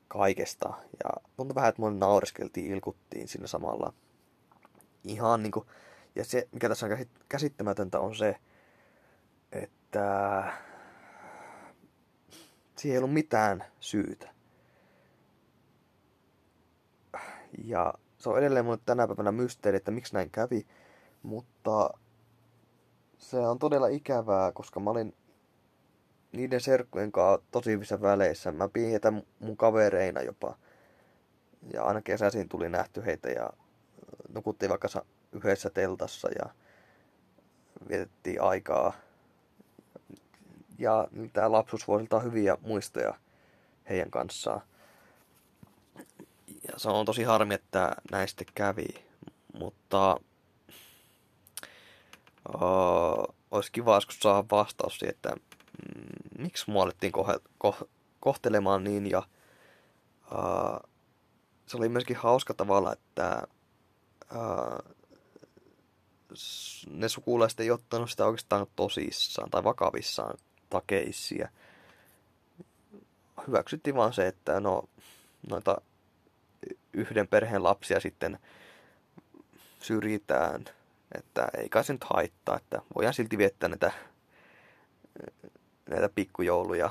kaikesta. Ja tuntui vähän, että mun naureskeltiin, ilkuttiin siinä samalla. Ihan niinku. Ja se, mikä tässä on käsittämätöntä, on se, että siihen ei ollut mitään syytä. Ja se on edelleen mulle tänä päivänä mysteeri, että miksi näin kävi. Mutta se on todella ikävää, koska mä olin niiden serkkujen kanssa tosi hyvissä väleissä. Mä pidin heitä mun kavereina jopa. Ja aina kesäisin tuli nähty heitä ja nukuttiin vaikka yhdessä teltassa ja vietettiin aikaa. Ja tää lapsuusvuosilta on hyviä muistoja heidän kanssaan. Ja se on tosi harmi, että näin sitten kävi. Mutta o, olisi kiva joskus saada vastaus siihen, että mm, miksi mua alettiin kohe- ko- kohtelemaan niin. Ja uh, se oli myöskin hauska tavalla, että uh, ne sukulaiset ei ottanut sitä oikeastaan tosissaan tai vakavissaan takeisia. Hyväksyttiin vaan se, että no, noita yhden perheen lapsia sitten syrjitään, että ei kai se nyt haittaa, että voidaan silti viettää näitä, näitä pikkujouluja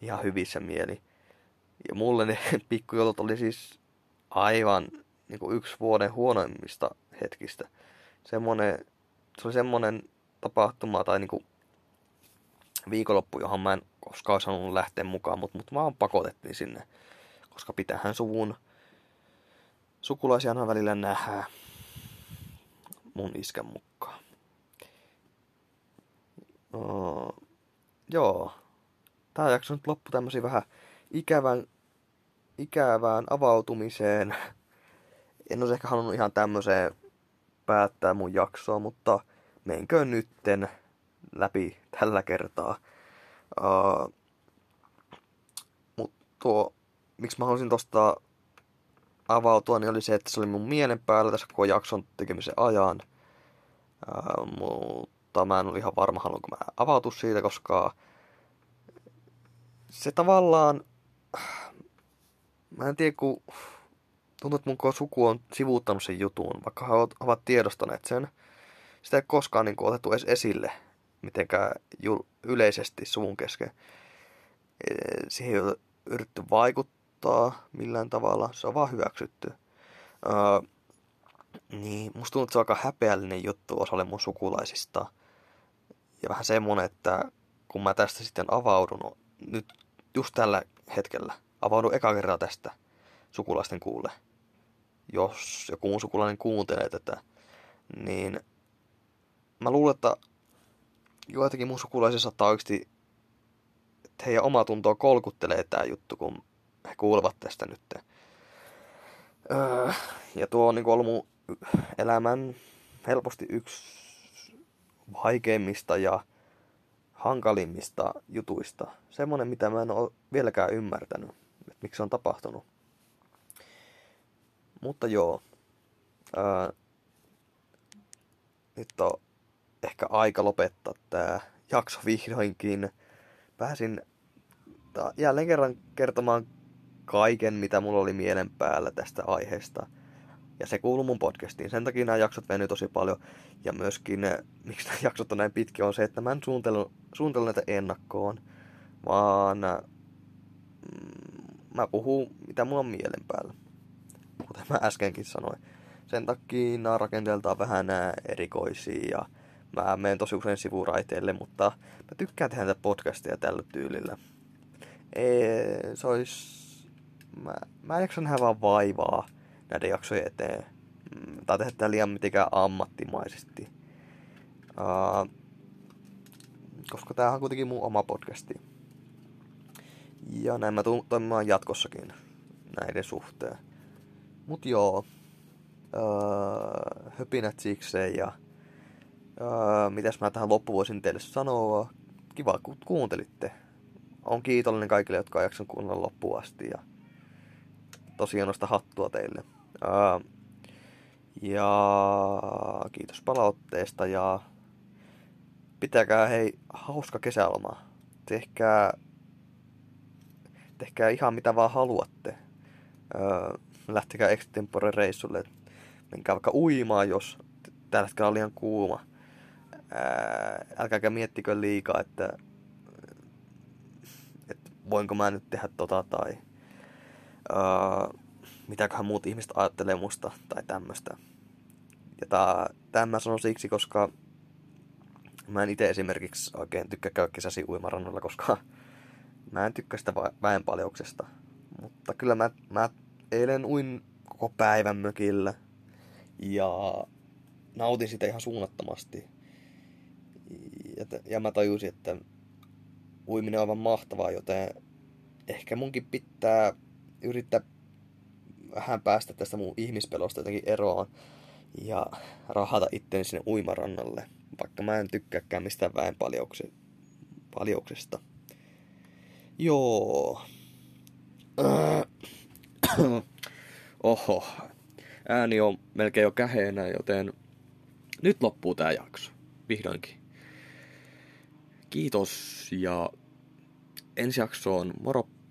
ihan hyvissä mieli. Ja mulle ne pikkujoulut oli siis aivan niin kuin yksi vuoden huonoimmista hetkistä. Semmoinen, se oli semmoinen tapahtuma tai niinku viikonloppu, johon mä en koskaan olisi halunnut lähteä mukaan, mutta mut vaan pakotettiin sinne, koska pitäähän suvun sukulaisia aina välillä nähdä mun iskän mukaan. Oh, joo, tää jakso nyt loppu tämmösiin vähän ikävän, ikävään avautumiseen. En olisi ehkä halunnut ihan tämmöiseen päättää mun jaksoa, mutta menkö nytten läpi tällä kertaa. Uh, mutta tuo, miksi mä halusin tosta avautua, niin oli se, että se oli mun mielen päällä tässä koko jakson tekemisen ajan. Uh, mutta mä en ole ihan varma, haluanko mä avautua siitä, koska se tavallaan, mä en tiedä, kun tuntuu, että mun koko suku on sivuuttanut sen jutun, vaikka he ovat tiedostaneet sen. Sitä ei koskaan niin kuin otettu edes esille, mitenkään jul- yleisesti suvun kesken. Siihen ei ole yritetty vaikuttaa millään tavalla, se on vaan hyväksytty. Öö, niin, musta tuntuu, että se on aika häpeällinen juttu osalle mun sukulaisista. Ja vähän semmonen, että kun mä tästä sitten avaudun, nyt just tällä hetkellä, avaudun eka kertaa tästä sukulaisten kuulle. Jos joku mun sukulainen kuuntelee tätä, niin mä luulen, että joitakin mun sukulaisia saattaa oikeasti, että heidän omaa tuntoa kolkuttelee tää juttu, kun he kuulevat tästä nyt. Öö, ja tuo on niin kuin ollut mun elämän helposti yksi vaikeimmista ja hankalimmista jutuista. Semmonen, mitä mä en oo vieläkään ymmärtänyt, että miksi se on tapahtunut. Mutta joo, öö, nyt on ehkä aika lopettaa tää jakso vihdoinkin. Pääsin ta- jälleen kerran kertomaan kaiken, mitä mulla oli mielen päällä tästä aiheesta. Ja se kuuluu mun podcastiin. Sen takia nämä jaksot venyy tosi paljon. Ja myöskin, miksi nämä jaksot on näin pitkiä, on se, että mä en suuntele näitä ennakkoon. Vaan mm, mä puhun, mitä mulla on mielen päällä. Kuten mä äskenkin sanoin. Sen takia nämä rakenteeltaan vähän nämä erikoisia ja mä menen tosi usein sivuraiteille, mutta mä tykkään tehdä tätä podcastia tällä tyylillä. Ee, se olisi... Mä, mä en jaksa nähdä vaan vaivaa näiden jaksojen eteen. Tai tehdä tätä liian mitenkään ammattimaisesti. Uh, koska tää on kuitenkin mun oma podcasti. Ja näin mä tuun toimimaan jatkossakin näiden suhteen. Mut joo, öö, höpinät sikseen ja öö, mitäs mä tähän loppuun voisin teille sanoa. Kiva, kun kuuntelitte. Oon kiitollinen kaikille, jotka on jaksanut kuunnella loppuun asti ja tosiaan nostaa hattua teille. Öö, ja kiitos palautteesta ja pitäkää hei hauska kesäloma. Tehkää, tehkää ihan mitä vaan haluatte. Öö, lähtekää extempore reissulle. Menkää vaikka uimaan, jos tällä hetkellä on liian kuuma. Ää, älkääkä miettikö liikaa, että, että voinko mä nyt tehdä tota tai ää, mitäköhän muut ihmiset ajattelee musta tai tämmöstä. Ja tämän mä sanon siksi, koska mä en itse esimerkiksi oikein tykkää käydä kesäsi uimarannoilla, koska mä en tykkää sitä väenpaljouksesta. Mutta kyllä mä, mä eilen uin koko päivän mökillä ja nautin sitä ihan suunnattomasti. Ja, t- ja mä tajusin, että uiminen on aivan mahtavaa, joten ehkä munkin pitää yrittää vähän päästä tästä mun ihmispelosta jotenkin eroon ja rahata itteni sinne uimarannalle, vaikka mä en tykkääkään mistään väenpaljouksesta. Joo. Oho. Ääni on melkein jo käheenä, joten nyt loppuu tää jakso. Vihdoinkin. Kiitos ja ensi jaksoon, moro!